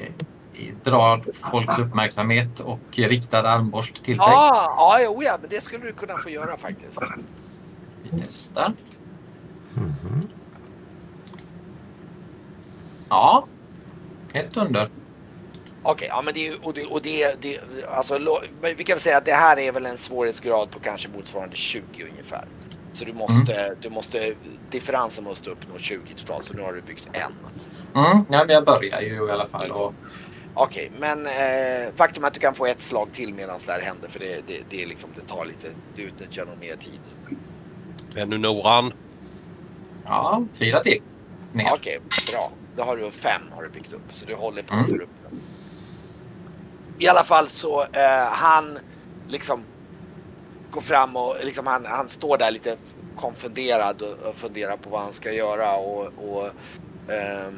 drar folks uppmärksamhet och riktad armborst till sig. Ah, ah, jo, ja, men det skulle du kunna få göra faktiskt. Vi testar. Mm-hmm. Ja, ett under. Okej, okay, ja, men det är och det, och det, det alltså, vi kan säga att det här är väl en svårighetsgrad på kanske motsvarande tjugo ungefär. Så du måste, mm. du måste, differensen måste uppnå tjugo totalt, så nu har du byggt en. Mm, ja, men jag börjar ju i alla fall och... Okej, men eh, faktum är att du kan få ett slag till medan det här händer. För det, det, det är liksom, det tar lite, du utnyttjar nog mer tid. Men nu når han. Ja, fyra till. Okej, okay, bra. Då har du fem har du byggt upp. Så du håller på att mm. upp den. I alla fall så, eh, han liksom går fram och liksom han, han står där lite konfunderad och, och funderar på vad han ska göra. Och, och eh,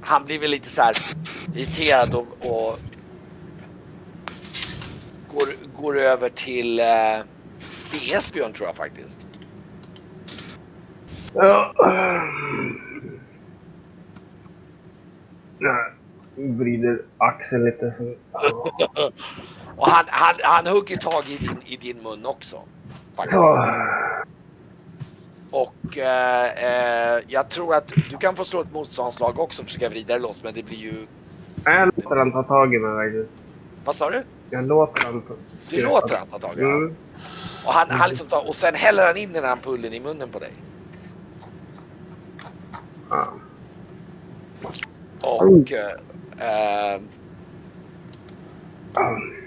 han blir väl lite så här irriterad och, och går, går över till eh, till Esbjörn tror jag faktiskt. Ja. Jag vrider axeln lite så. Och han, han, han hugger tag i din, i din mun också. Faktiskt. Och eh, jag tror att du kan få slå ett motståndslag också och försöka vrida det loss, men det blir ju... Jag låter han ta tag i mig faktiskt. Vad sa du? Jag låter han ta... Du låter han ta tag i mig? Mm. Och, han, han liksom tar... och sen häller han in den här pullen i munnen på dig. Mm. Och... Eh, mm.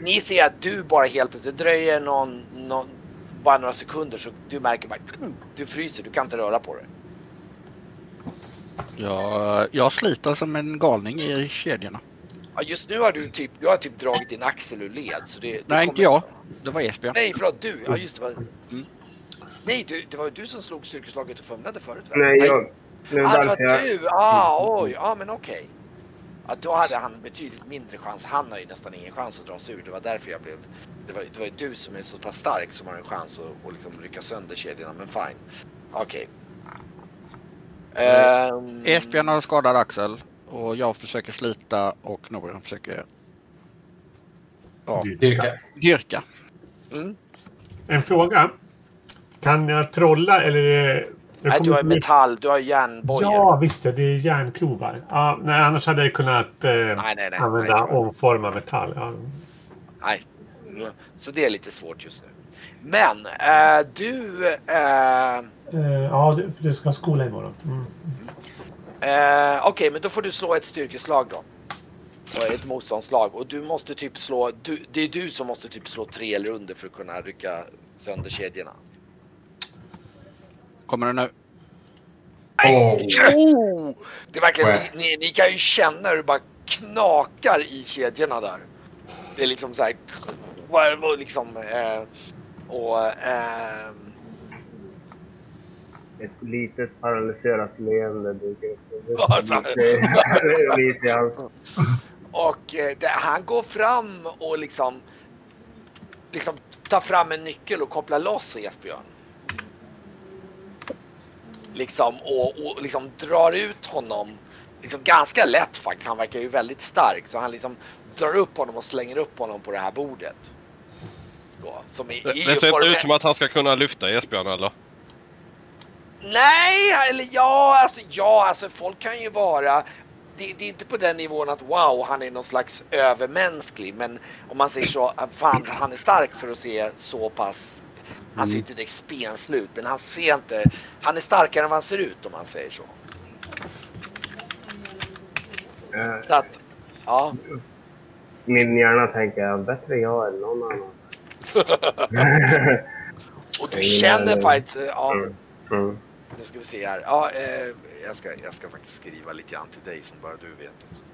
Ni ser att du bara helt plötsligt dröjer någon... någon bara några sekunder så du märker bara du fryser, du kan inte röra på dig. Ja, jag sliter som en galning i kedjorna. Ja, just nu har du typ, jag har typ dragit din axel ur led så det, det nej, inte jag. Att... Det var Esbjörn. Nej, förlåt du. Ja, just det var. Mm. Nej, du, det var du som slog styrkeslaget och fumlade förut väl? Nej, jag. Nej. Ah, det var jag. Du. Ah, oj. Ja, ah, men okej. Okay. Att då hade han betydligt mindre chans. Han har ju nästan ingen chans att dra sig ur. Det var därför jag blev... Det var, det var ju du som är så pass stark som har en chans att, att liksom rycka sönder kedjorna. Men fine. Okej. Okay. Um... Esbjörn har skadad axel. Och jag försöker slita. Och Norjom försöker... Ja. Dyrka. Dyrka. Mm. En fråga. Kan jag trolla eller... Nej, du har metall, du har järnbojor. Ja, visst det, det är järnklovar. Ja, nej, annars hade jag kunnat eh, nej, nej, nej, använda nej, omforma metall. Ja. Nej, så det är lite svårt just nu. Men eh, du... Eh... Eh, ja, du, du ska skola imorgon. Mm. Eh, Okej, okay, men då får du slå ett styrkeslag då. Ett motståndslag. Och du måste typ slå... Du, det är du som måste typ slå tre eller under för att kunna rycka sönder kedjorna. kommer det nu. Nej. Oh. Det är verkligen, well. ni, ni kan ju känna hur det bara knakar i kedjorna där. Det är liksom så här, liksom, eh, och eh, ett litet paralyserat leende dyker upp. Ja, lite, och eh, det, han går fram och liksom liksom tar fram en nyckel och kopplar loss Esbjörn. Liksom och, och liksom drar ut honom liksom ganska lätt faktiskt. Han verkar ju väldigt stark, så han liksom drar upp honom och slänger upp honom på det här bordet. Då, som är, det, det ser form- inte ut som att han ska kunna lyfta Esbjörn eller? Nej, eller ja, alltså ja, alltså folk kan ju vara, det, det är inte på den nivån att wow, han är någon slags övermänsklig, men om man säger så, fan, han är stark för att se så pass, han ser inte direkt spenslut, men han ser inte, han är starkare än vad han ser ut om man säger så. Äh, så att, ja. Min hjärna tänker jag, bättre jag än någon annan. Och du känner fight, ja. Mm. Nu ska vi se här. Ja, eh, jag, ska, jag ska faktiskt skriva lite grann till dig som bara du vet. Också.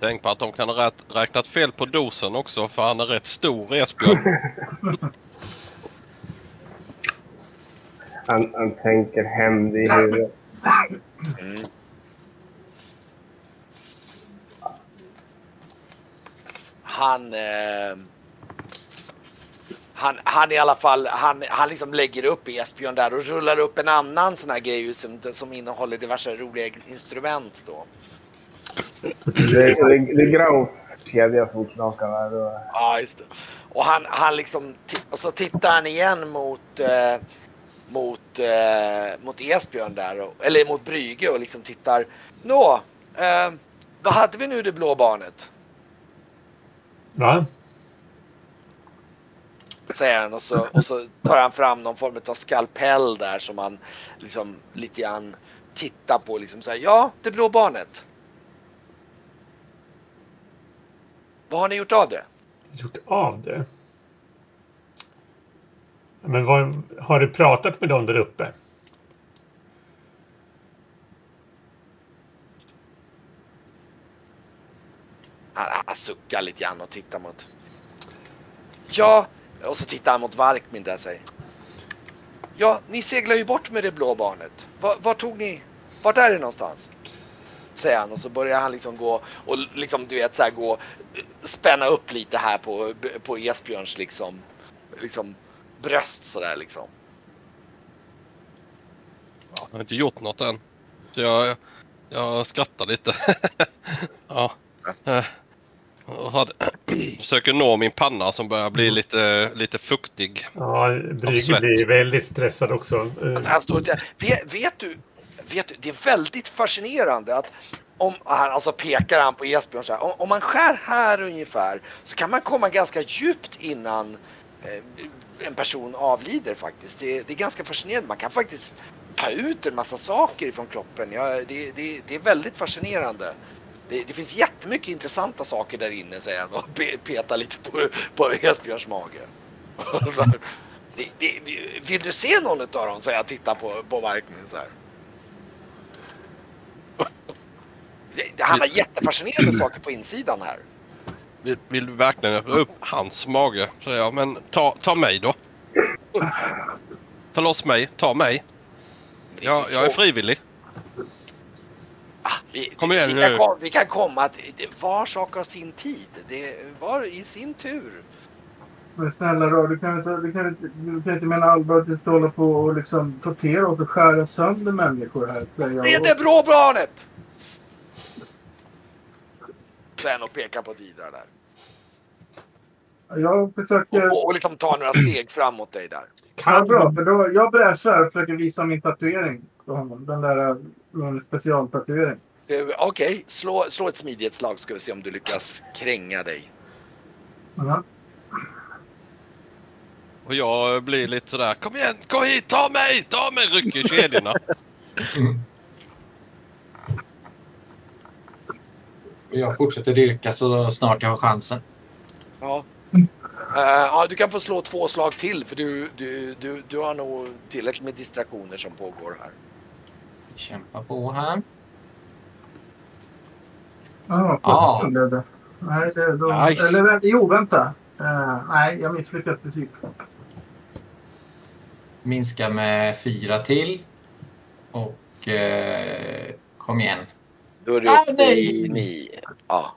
Tänk på att de kan ha rät, räknat fel på dosen också, för han är rätt stor resbjörn. han, han tänker hem i huvudet. Mm. Han... Eh... Han, han i alla fall, han, han liksom lägger upp Esbjörn där och rullar upp en annan sån här grej som, som innehåller diverse roliga instrument då. Det är Graufs kedja som knakar där. Och... Ja, just det. Och han, han liksom, och så tittar han igen mot, eh, mot, eh, mot Esbjörn där, och, eller mot Brygge och liksom tittar. Nå, eh, vad hade vi nu det blå barnet? Va? Säger han, och så, och så tar han fram någon form av skalpell där som han liksom lite grann tittar på liksom så här, ja, det blå barnet. Vad har ni gjort av det? Gjort av det? Men vad, har du pratat med dem där uppe? Han, han suckar lite grann och tittar mot. Ja. Och så tittar han mot Varkmin där sig. Ja, ni seglar ju bort med det blå barnet. Var, var tog ni? Vart är det någonstans? Säger han, och så börjar han liksom gå och liksom du vet så här gå spänna upp lite här på på Esbjörns liksom liksom bröst så där liksom. Ja. Jag har inte gjort något än. Så jag jag skrattar lite. Ja. Och hade, försöker nå min panna som börjar bli lite, lite fuktig. Ja, Brygge blir väldigt stressad också. Han står där. Vet, vet, du, vet du, det är väldigt fascinerande att om han, alltså pekar han på Esbjörn så här, om, om man skär här ungefär så kan man komma ganska djupt innan eh, en person avlider faktiskt. Det, det är ganska fascinerande. Man kan faktiskt ta ut en massa saker från kroppen. Ja, det, det, det är väldigt fascinerande. Det, det finns jättemycket intressanta saker där inne, säger han och petar lite på, på Esbjörns mage. Så, det, det, det, vill du se någon av dem, säger jag, tittar på, på Varkmin så här. Det, han har jättefascinerande saker på insidan här. Vill, vill du verkligen öppna upp hans mage, säger jag, men ta, ta mig då. Ta loss mig, ta mig. Jag, jag är frivillig. Vi, igen, vi, kan, vi kan komma att var sak har sin tid. Det var i sin tur. Men snälla då, du kan inte, du kan inte, du kan inte mena allvar att hålla på och liksom tortera och skära sönder människor här. Det är inte bra barnet! Sen och peka på Didra där. Jag försöker... Och, och liksom ta några steg framåt dig där. Ja, bra, för då, jag bräschar och försöker visa min tatuering på honom. Den där specialtatuering. Okej, okay. slå, slå ett smidighetslag, ska vi se om du lyckas kränga dig. Mm. Och jag blir lite sådär, kom igen, kom hit, ta mig, ta mig, ryck i kedjorna. Mm. Jag fortsätter dyrka så snart jag har chansen. Ja. Mm. Ja, du kan få slå två slag till för du, du, du, du har nog tillräckligt med distraktioner som pågår här. Kämpa på här. Ja, ah. det. Nej, det, då, eller, jo, vänta. Uh, nej, jag misslyckades precis. Minska med fyra till. Och uh, kom igen. Då är du uppe nej. i nio. Ja.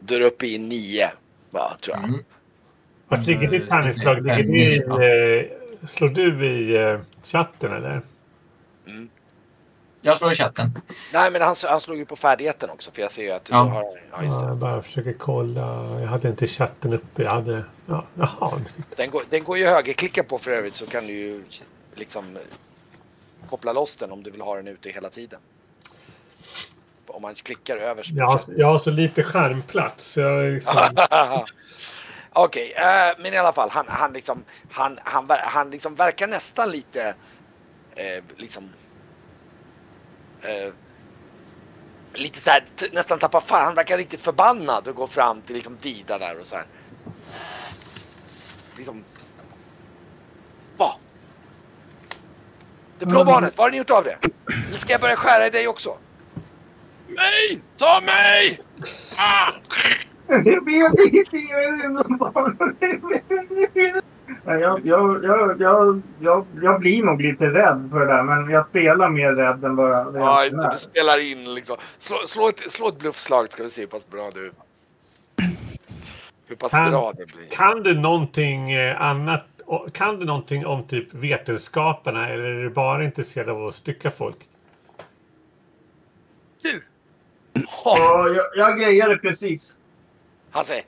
Då är du uppe i nio. Ja, tror jag. Mm. Vart ligger ditt tärningslag? Ligger ni, eh, slår du i eh, chatten eller? Mm. Jag slår i chatten. Nej, men han, han slog ju på färdigheten också. För jag ser ju att du ja. har... Ja, just det. Jag bara försöker kolla. Jag hade inte chatten uppe. Jag hade... Ja, jaha. Den går, den går ju högerklicka på för övrigt. Så kan du ju liksom koppla loss den om du vill ha den ute hela tiden. Om man klickar över... Så jag, har, jag har så lite skärmplats. Jag liksom... Okej, okay, eh, men i alla fall han han liksom han han han liksom verkar nästan lite eh, liksom eh, lite så här, t- nästan tappa fan, han verkar riktigt förbannad och går fram till liksom Didra där och så här. Liksom va? Det blå barnet, vad har ni gjort av det? Nu ska jag börja skära i dig också. Nej, ta mig. Ah. Jag vet inte, jag, jag, jag, jag, jag, jag blir nog lite rädd för det där, men jag spelar mer rädd än bara... Ja, du spelar in liksom. Slå, slå, ett, slå ett bluffslag ska vi se hur pass bra du... Hur pass kan, bra det blir. Kan du någonting annat, kan du någonting om typ vetenskaperna eller är du bara intresserad av att stycka folk? Du! Ja, jag, jag grejade precis. Han säger,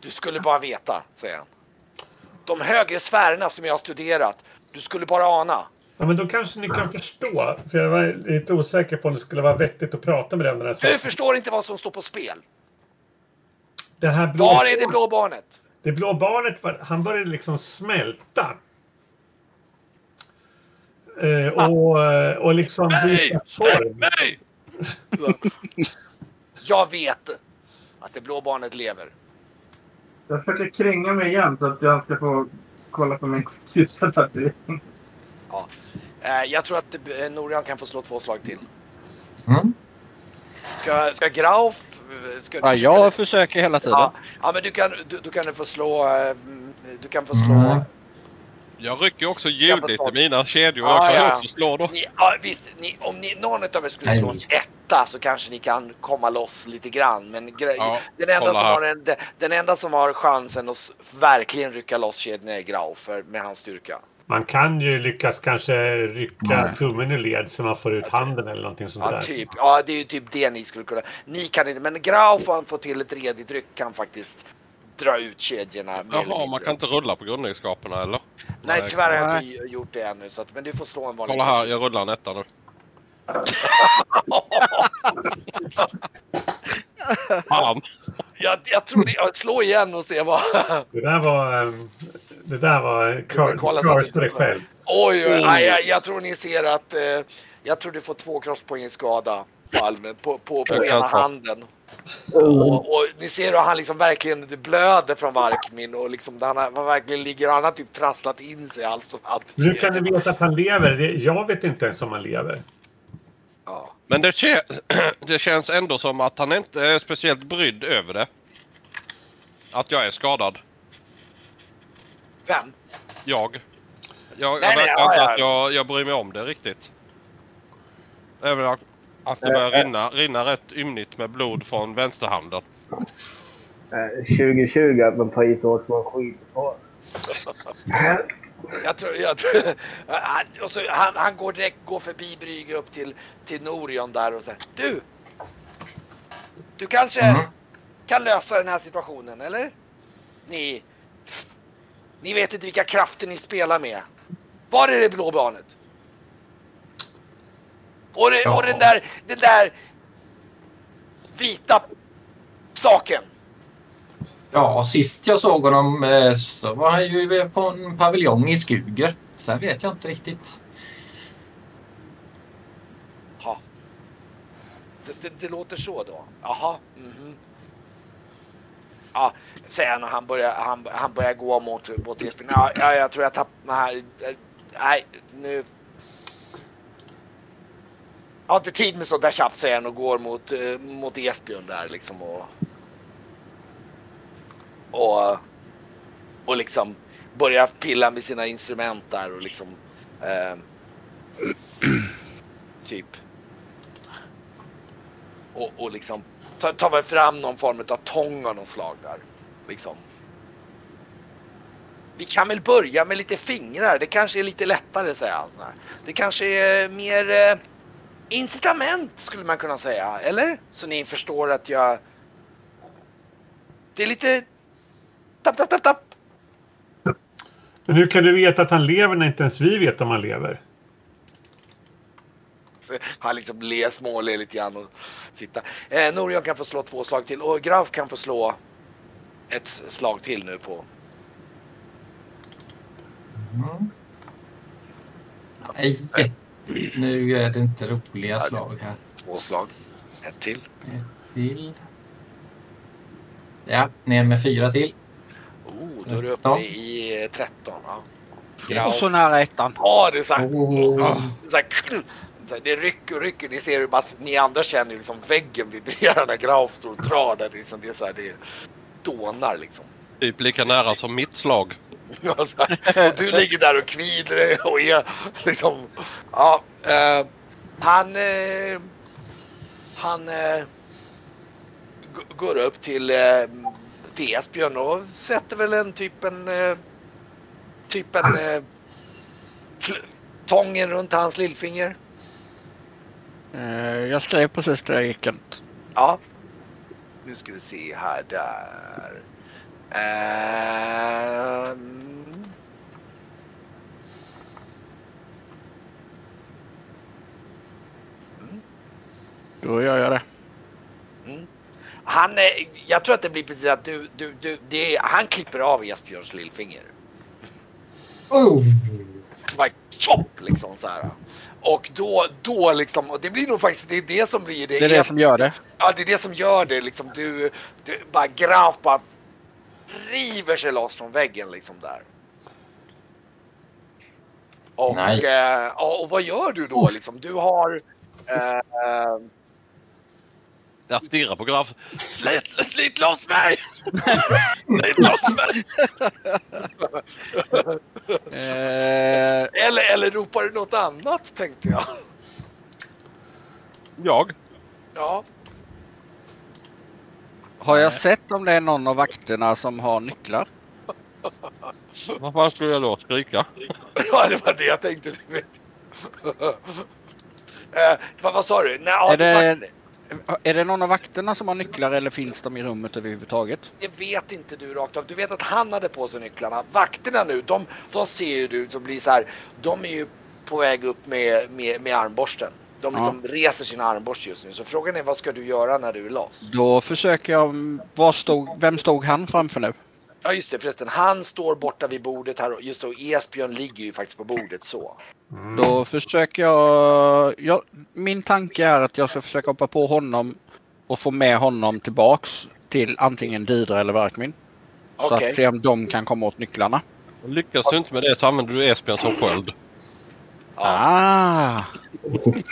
du skulle bara veta, säger han. De högre sfärerna som jag har studerat, du skulle bara ana. Ja, men då kanske ni kan förstå, för jag var lite osäker på om det skulle vara vettigt att prata med den där. Du förstår inte vad som står på spel. Det här blå... Var är det blå barnet? Det blå barnet, var... han började liksom smälta. Eh, och, och liksom... Nej, nej! Jag vet att det blå barnet lever. Jag försöker kränga mig igen så att jag ska få kolla på min kylsatsattning. Ja, jag tror att Norjan kan få slå två slag till. Mm. Ska, ska Grauf... Ska ja, jag försöker hela tiden. Ja, ja men du kan, du, du kan få slå... Du kan få slå... Mm. Jag rycker också ljudet i mina kedjor. Ah, jag kan ja. också slå då. Ni, ja, visst, ni, om ni, någon av er skulle Nej. slå en etta så kanske ni kan komma loss lite grann. Men gre- ja, den, enda som har en, den enda som har chansen att verkligen rycka loss kedjorna är Grauf med hans styrka. Man kan ju lyckas kanske rycka mm. tummen i led så man får ut handen eller någonting sånt ja, där. Typ. Ja, det är ju typ det ni skulle kunna. Ni kan inte, men Grauf han får till ett redigt ryck kan faktiskt... dra ut kedjorna. Jaha, man kan inte rulla på grundegenskaperna eller? Nej, tyvärr har jag inte gjort det ännu. Så att, men du får slå en vanlig... Kolla här, jag rullar en etta nu. Fan! Jag, jag tror det, jag slår igen och se vad... det där var... Det där var... Karlstreck själv. Oj, oj, nej, jag, jag tror ni ser att... Eh, jag tror du får två kroppspoäng i skada. Palmen, på, på, på ena handen. Och, och ni ser hur han liksom verkligen blöder från Varkmin och liksom där han, han verkligen ligger och han har typ trasslat in sig allt och allt. Nu kan du veta att han lever. Jag vet inte ens om han lever. Ja. Men det, k- det känns ändå som att han inte är speciellt brydd över det. Att jag är skadad. Vem? Jag. Jag, nej, jag verkar nej, inte ja, ja. att jag, jag bryr mig om det riktigt. Även att Att det börjar rinna, rinna rätt ymnigt med blod från vänsterhanden. tjugo tjugo att man tar i så som man skiter på. Jag tror... Jag tror han, och så, han, han går direkt går förbi Brygge upp till, till Norjom där och säger... Du! Du kanske mm. kan lösa den här situationen, eller? Ni... Ni vet inte vilka krafter ni spelar med. Var är det blå barnet? Och, det, och den, där, den där vita saken. Ja, sist jag såg honom så var han ju på en paviljong i Skuger. Sen vet jag inte riktigt. Ja. Det, det låter så då. Jaha. Mm-hmm. ja, säger han och han börjar, han, han börjar gå mot, mot Esbjörn. Ja, ja, jag tror jag tappar här. Nej, nu... Jag har inte tid med så där tjafs, säger han och går mot, mot Esbjörn där liksom och... Och... Och liksom börjar pilla med sina instrument där och liksom... Eh, typ... Och, och liksom tar ta väl fram någon form av tång av någon slag där. Liksom. Vi kan väl börja med lite fingrar. Det kanske är lite lättare, säger han. Det kanske är mer eh, incitament skulle man kunna säga. Eller? Så ni förstår att jag... Det är lite... Tapp, tapp, tapp, tapp. Men hur kan du veta att han lever när inte ens vi vet om han lever? Han liksom ler småler lite grann och... Titta. Eh, Norjom kan få slå två slag till. Och Grauf kan få slå ett slag till nu på. Mm. Nej, nu är det inte roliga slag här. Två slag. Ett till. Ett till. Ja, ner med fyra till. Oh, då är du uppe i tretton. Ja. Grauf. Och så nära ettan. Ja, det är så här. Oh. Ja, det är så här. Det rycker och rycker, ni ser hur bara, ni andra känner liksom väggen vibrerar när Grauf står och drar där, liksom, det är så här, det dånar liksom. Typ lika nära som mitt slag. Ja, så här, och du ligger där och kvider och är liksom, ja, eh, han, eh, han eh, g- går upp till, eh, till Esbjörn och sätter väl en typ en, eh, typ en, eh, kl- tången runt hans lillfinger. Jag skrev precis där jag gick. Ja. Nu ska vi se här där. Um... Mm. Då gör jag det. Mm. Han, jag tror att det blir precis att du, du, du det är, han klipper av Esbjörns lillfinger. Oh. Like chop liksom så här. Och då, då liksom, och det blir nog faktiskt, det är det som blir det. Det är det som gör det. Ja, det är det som gör det liksom. Du, du bara Grauf bara river sig loss från väggen liksom där. Och, nice. eh, och, och vad gör du då liksom? Du har... Eh, jag stirrar på Grauf. Slit, slit loss mig! Slit loss mig! eller, eller ropar du något annat, tänkte jag. Jag? Ja. Har jag sett om det är någon av vakterna som har nycklar? Varför skulle jag då skrika? Ja, det var det jag tänkte. eh, vad, vad sa du? Nej, är det... Vakt- Är det någon av vakterna som har nycklar eller finns de i rummet överhuvudtaget? Det vet inte du rakt av. Du vet att han hade på sig nycklarna. Vakterna nu, de, de ser ju du som blir så här. De är ju på väg upp med, med, med armborsten. De liksom ja. reser sin armborst just nu. Så frågan är, vad ska du göra när du är las? Då försöker jag, vad stod, vem stod han framför nu? Ja just det, förresten. Han står borta vid bordet här. Just då, Esbjörn ligger ju faktiskt på bordet så. Mm. Då försöker jag, jag... Min tanke är att jag ska försöka hoppa på honom och få med honom tillbaks till antingen Didra eller Varkmin. Okay. Så att se om de kan komma åt nycklarna. Lyckas du inte med det så använder du Esbjörn som sköld. Ja. Ah. Okej,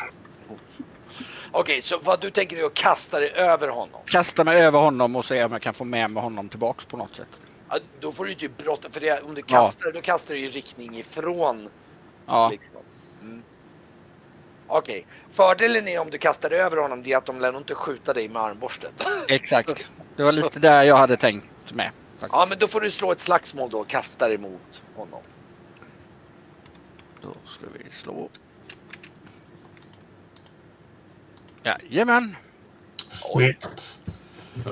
okay, så vad du tänker är att kasta dig över honom? Kasta mig över honom och se om jag kan få med mig honom tillbaks på något sätt. Ja, då får du ju brott, för det, om du kastar ja. då kastar du i riktning ifrån... Ja. Liksom. Mm. Okej, okay. Fördelen är om du kastar över honom det är att de lär inte skjuta dig med armborstet. Exakt, det var lite där jag hade tänkt med. Faktiskt. Ja, men då får du slå ett slagsmål då och kasta emot honom. Då ska vi slå. Jajamän. Snyggt.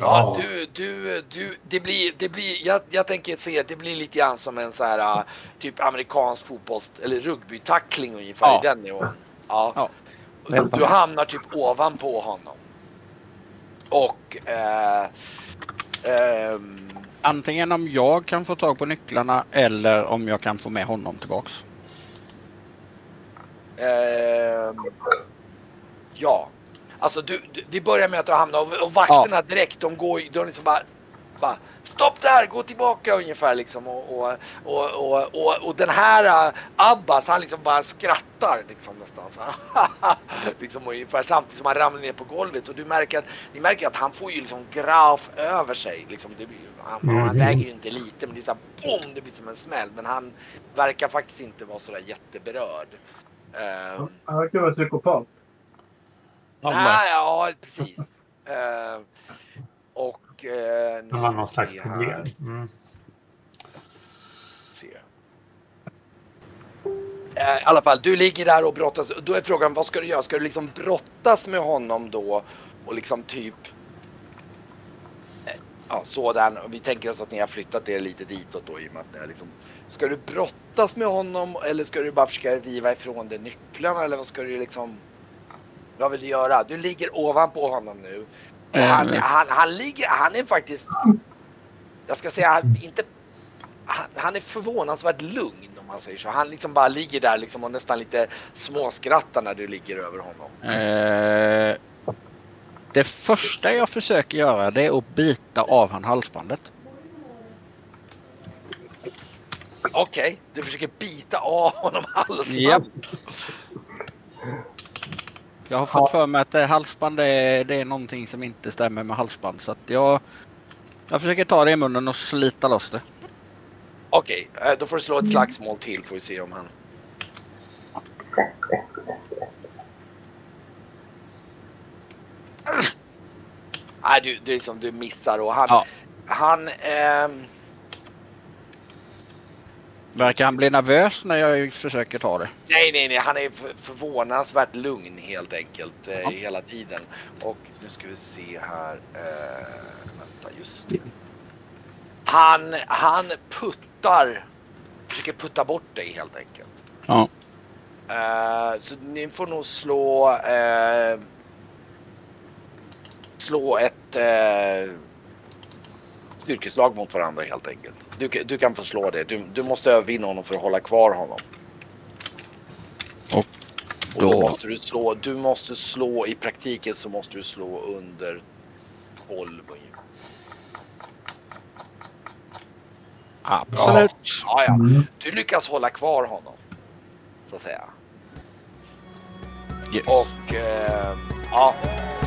Ja, du, du, du, det blir, det blir, jag, jag tänker se, det blir lite grann som en så här typ amerikansk fotbolls- eller rugbytackling ungefär ja. i den nivån. Ja. ja. Du hamnar typ ovanpå honom. Och, eh, eh, antingen om jag kan få tag på nycklarna eller om jag kan få med honom tillbaks. Eh, ja. Alltså du, du, det börjar med att du hamnar och, och vakterna ja. direkt, de går ju, de liksom bara stoppa, stopp där, gå tillbaka ungefär liksom, och, och, och, och, och, och den här Abbas, han liksom bara skrattar liksom nästan så här. Liksom ungefär samtidigt som han ramlar ner på golvet, och du märker att, ni märker att han får ju liksom Grauf över sig liksom, det, han, mm. han väger ju inte lite, men det är så här, boom, det blir som en smäll, men han verkar faktiskt inte vara sådär jätteberörd. Um, han verkar vara psykopat. Nej, ja, precis. Uh, och uh, nu ska vi slags se här. Mm. Se. Uh, I alla fall, du ligger där och brottas. Då är frågan, vad ska du göra? Ska du liksom brottas med honom då? Och liksom typ... Uh, ja, sådan. Vi tänker oss att ni har flyttat er lite ditåt då, i och med att ni har liksom... Ska du brottas med honom? Eller ska du bara försöka riva ifrån de nycklarna? Eller vad ska du liksom... Vad vill du göra? Du ligger ovanpå honom nu. Mm. Han, han, han ligger, han är faktiskt, jag ska säga, inte, han, han är förvånansvärt lugn om man säger så. Han liksom bara ligger där liksom och nästan lite småskrattar när du ligger över honom. Eh, det första jag försöker göra, det är att bita av han halsbandet. Okej, okay, du försöker bita av honom halsbandet. Yep. Jag har fått för mig att eh, halsband är, det är någonting som inte stämmer med halsband. Så att jag, jag försöker ta det i munnen och slita loss det. Okej, okay, då får du slå ett slagsmål till. Får vi se om han... Nej, du, du, liksom, du missar och han... Ja. Han... Ehm... Verkar han bli nervös när jag försöker ta det? Nej, nej, nej. Han är förvånansvärt lugn helt enkelt. Eh, hela tiden. Och nu ska vi se här. Eh, vänta, just det. Han, han puttar. Försöker putta bort dig helt enkelt. Ja. Eh, så ni får nog slå... Eh, slå ett... Eh, styrkeslag mot varandra helt enkelt. Du, du kan förslå det. Du, du måste övervinna honom för att hålla kvar honom. Och då, och då måste du slå. Du måste slå i praktiken, så måste du slå under tolv. Absolut. Ja, ja. Du lyckas hålla kvar honom, så att säga. Yes. Och eh, ja.